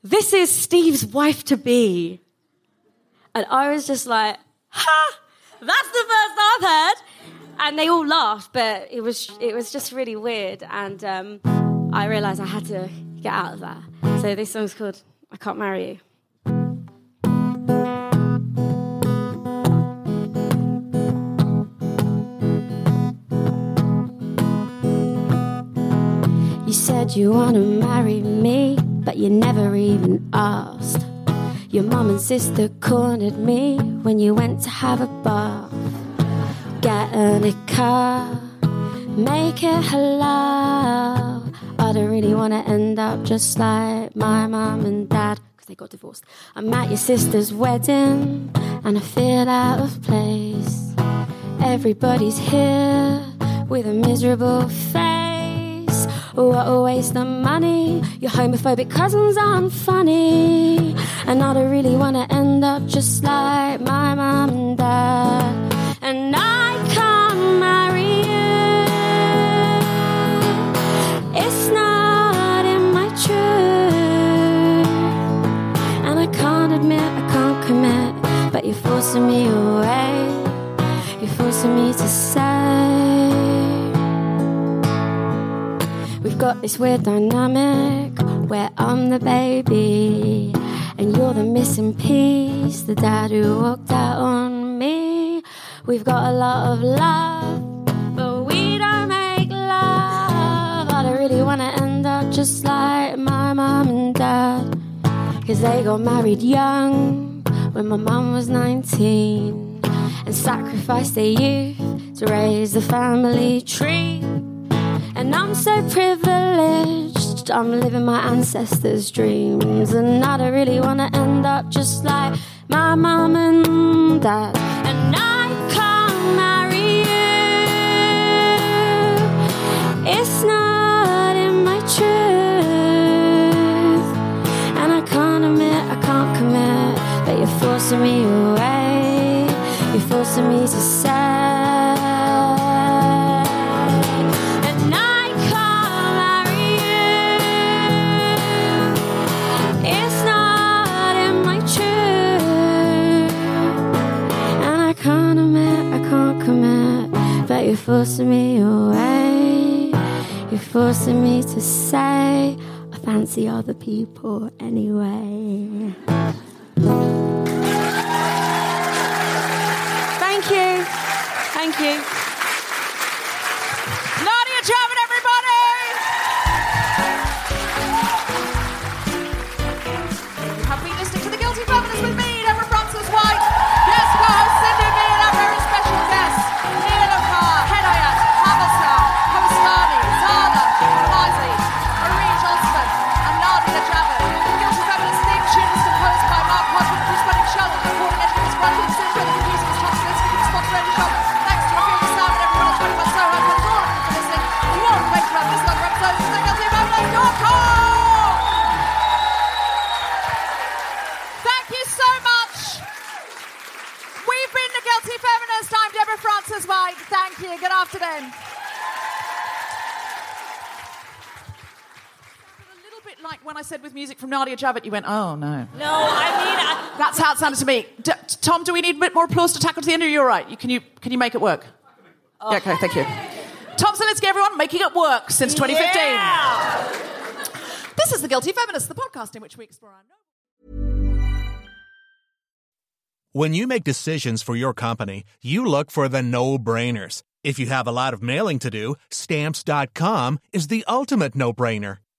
this is Steve's wife-to-be. And I was just like, ha, that's the first I've heard. And they all laughed, but it was, it was just really weird. And um, I realised I had to get out of that. So this song's called I Can't Marry You. You said you wanna marry me, but you never even asked. Your mum and sister cornered me when you went to have a bath. Get in a car, make it halal. I don't really wanna end up just like my mum and dad, because they got divorced. I'm at your sister's wedding, and I feel out of place. Everybody's here with a miserable face. What a waste of money. Your homophobic cousins aren't funny. And I don't really want to end up just like my mum and dad. And I can't marry you. It's not in my truth. And I can't admit, I can't commit. But you're forcing me away. You're forcing me to say. We've got this weird dynamic where I'm the baby and you're the missing piece, the dad who walked out on me. We've got a lot of love, but we don't make love. I don't really want to end up just like my mum and dad, because they got married young when my mum was nineteen and sacrificed their youth to raise the family tree. And I'm so privileged, I'm living my ancestors' dreams. And I don't really want to end up just like my mum and dad. And I can't marry you, it's not in my truth. And I can't admit, I can't commit, but you're forcing me away, you're forcing me to say. You're forcing me away, you're forcing me to say, I fancy other people anyway. Thank you, thank you. Nadia Javed, everybody! You have been listening to The Guilty Feminist with me, Deborah Frances-White, guest co-host Sindhu Vee, and our very special guest, Nelufar Hedayat, Hammasa Kohistani, Zarlasht Halaimzai, Areej Osman, and Nadia Javed. The Guilty Feminist theme tune was composed by Mark Hodgman, produced by Nick Sheldon, and recorded edited was Bradley and Sindhu, and the producer was Tom Smith, and sponsored Andy Sheldon. Thanks to our fearless staff and everyone at twenty-four Soho, and all of you for listening. If you want to make around this longer episode, it's the guilty feminist dot com. I'm Deborah Frances-White. Thank you. Good afternoon. A little bit like when I said with music from Nadia Javed, you went, oh, no. No, I mean... I... That's how it sounded to me. D- Tom, do we need a bit more applause to tackle to the end, or are you all right? You, can, you, can you make it work? Oh. Yeah, OK, thank you. Tom Zelinski, everyone, making it work since twenty fifteen. Yeah. This is The Guilty Feminist, the podcast in which we explore our... When you make decisions for your company, you look for the no-brainers. If you have a lot of mailing to do, Stamps dot com is the ultimate no-brainer.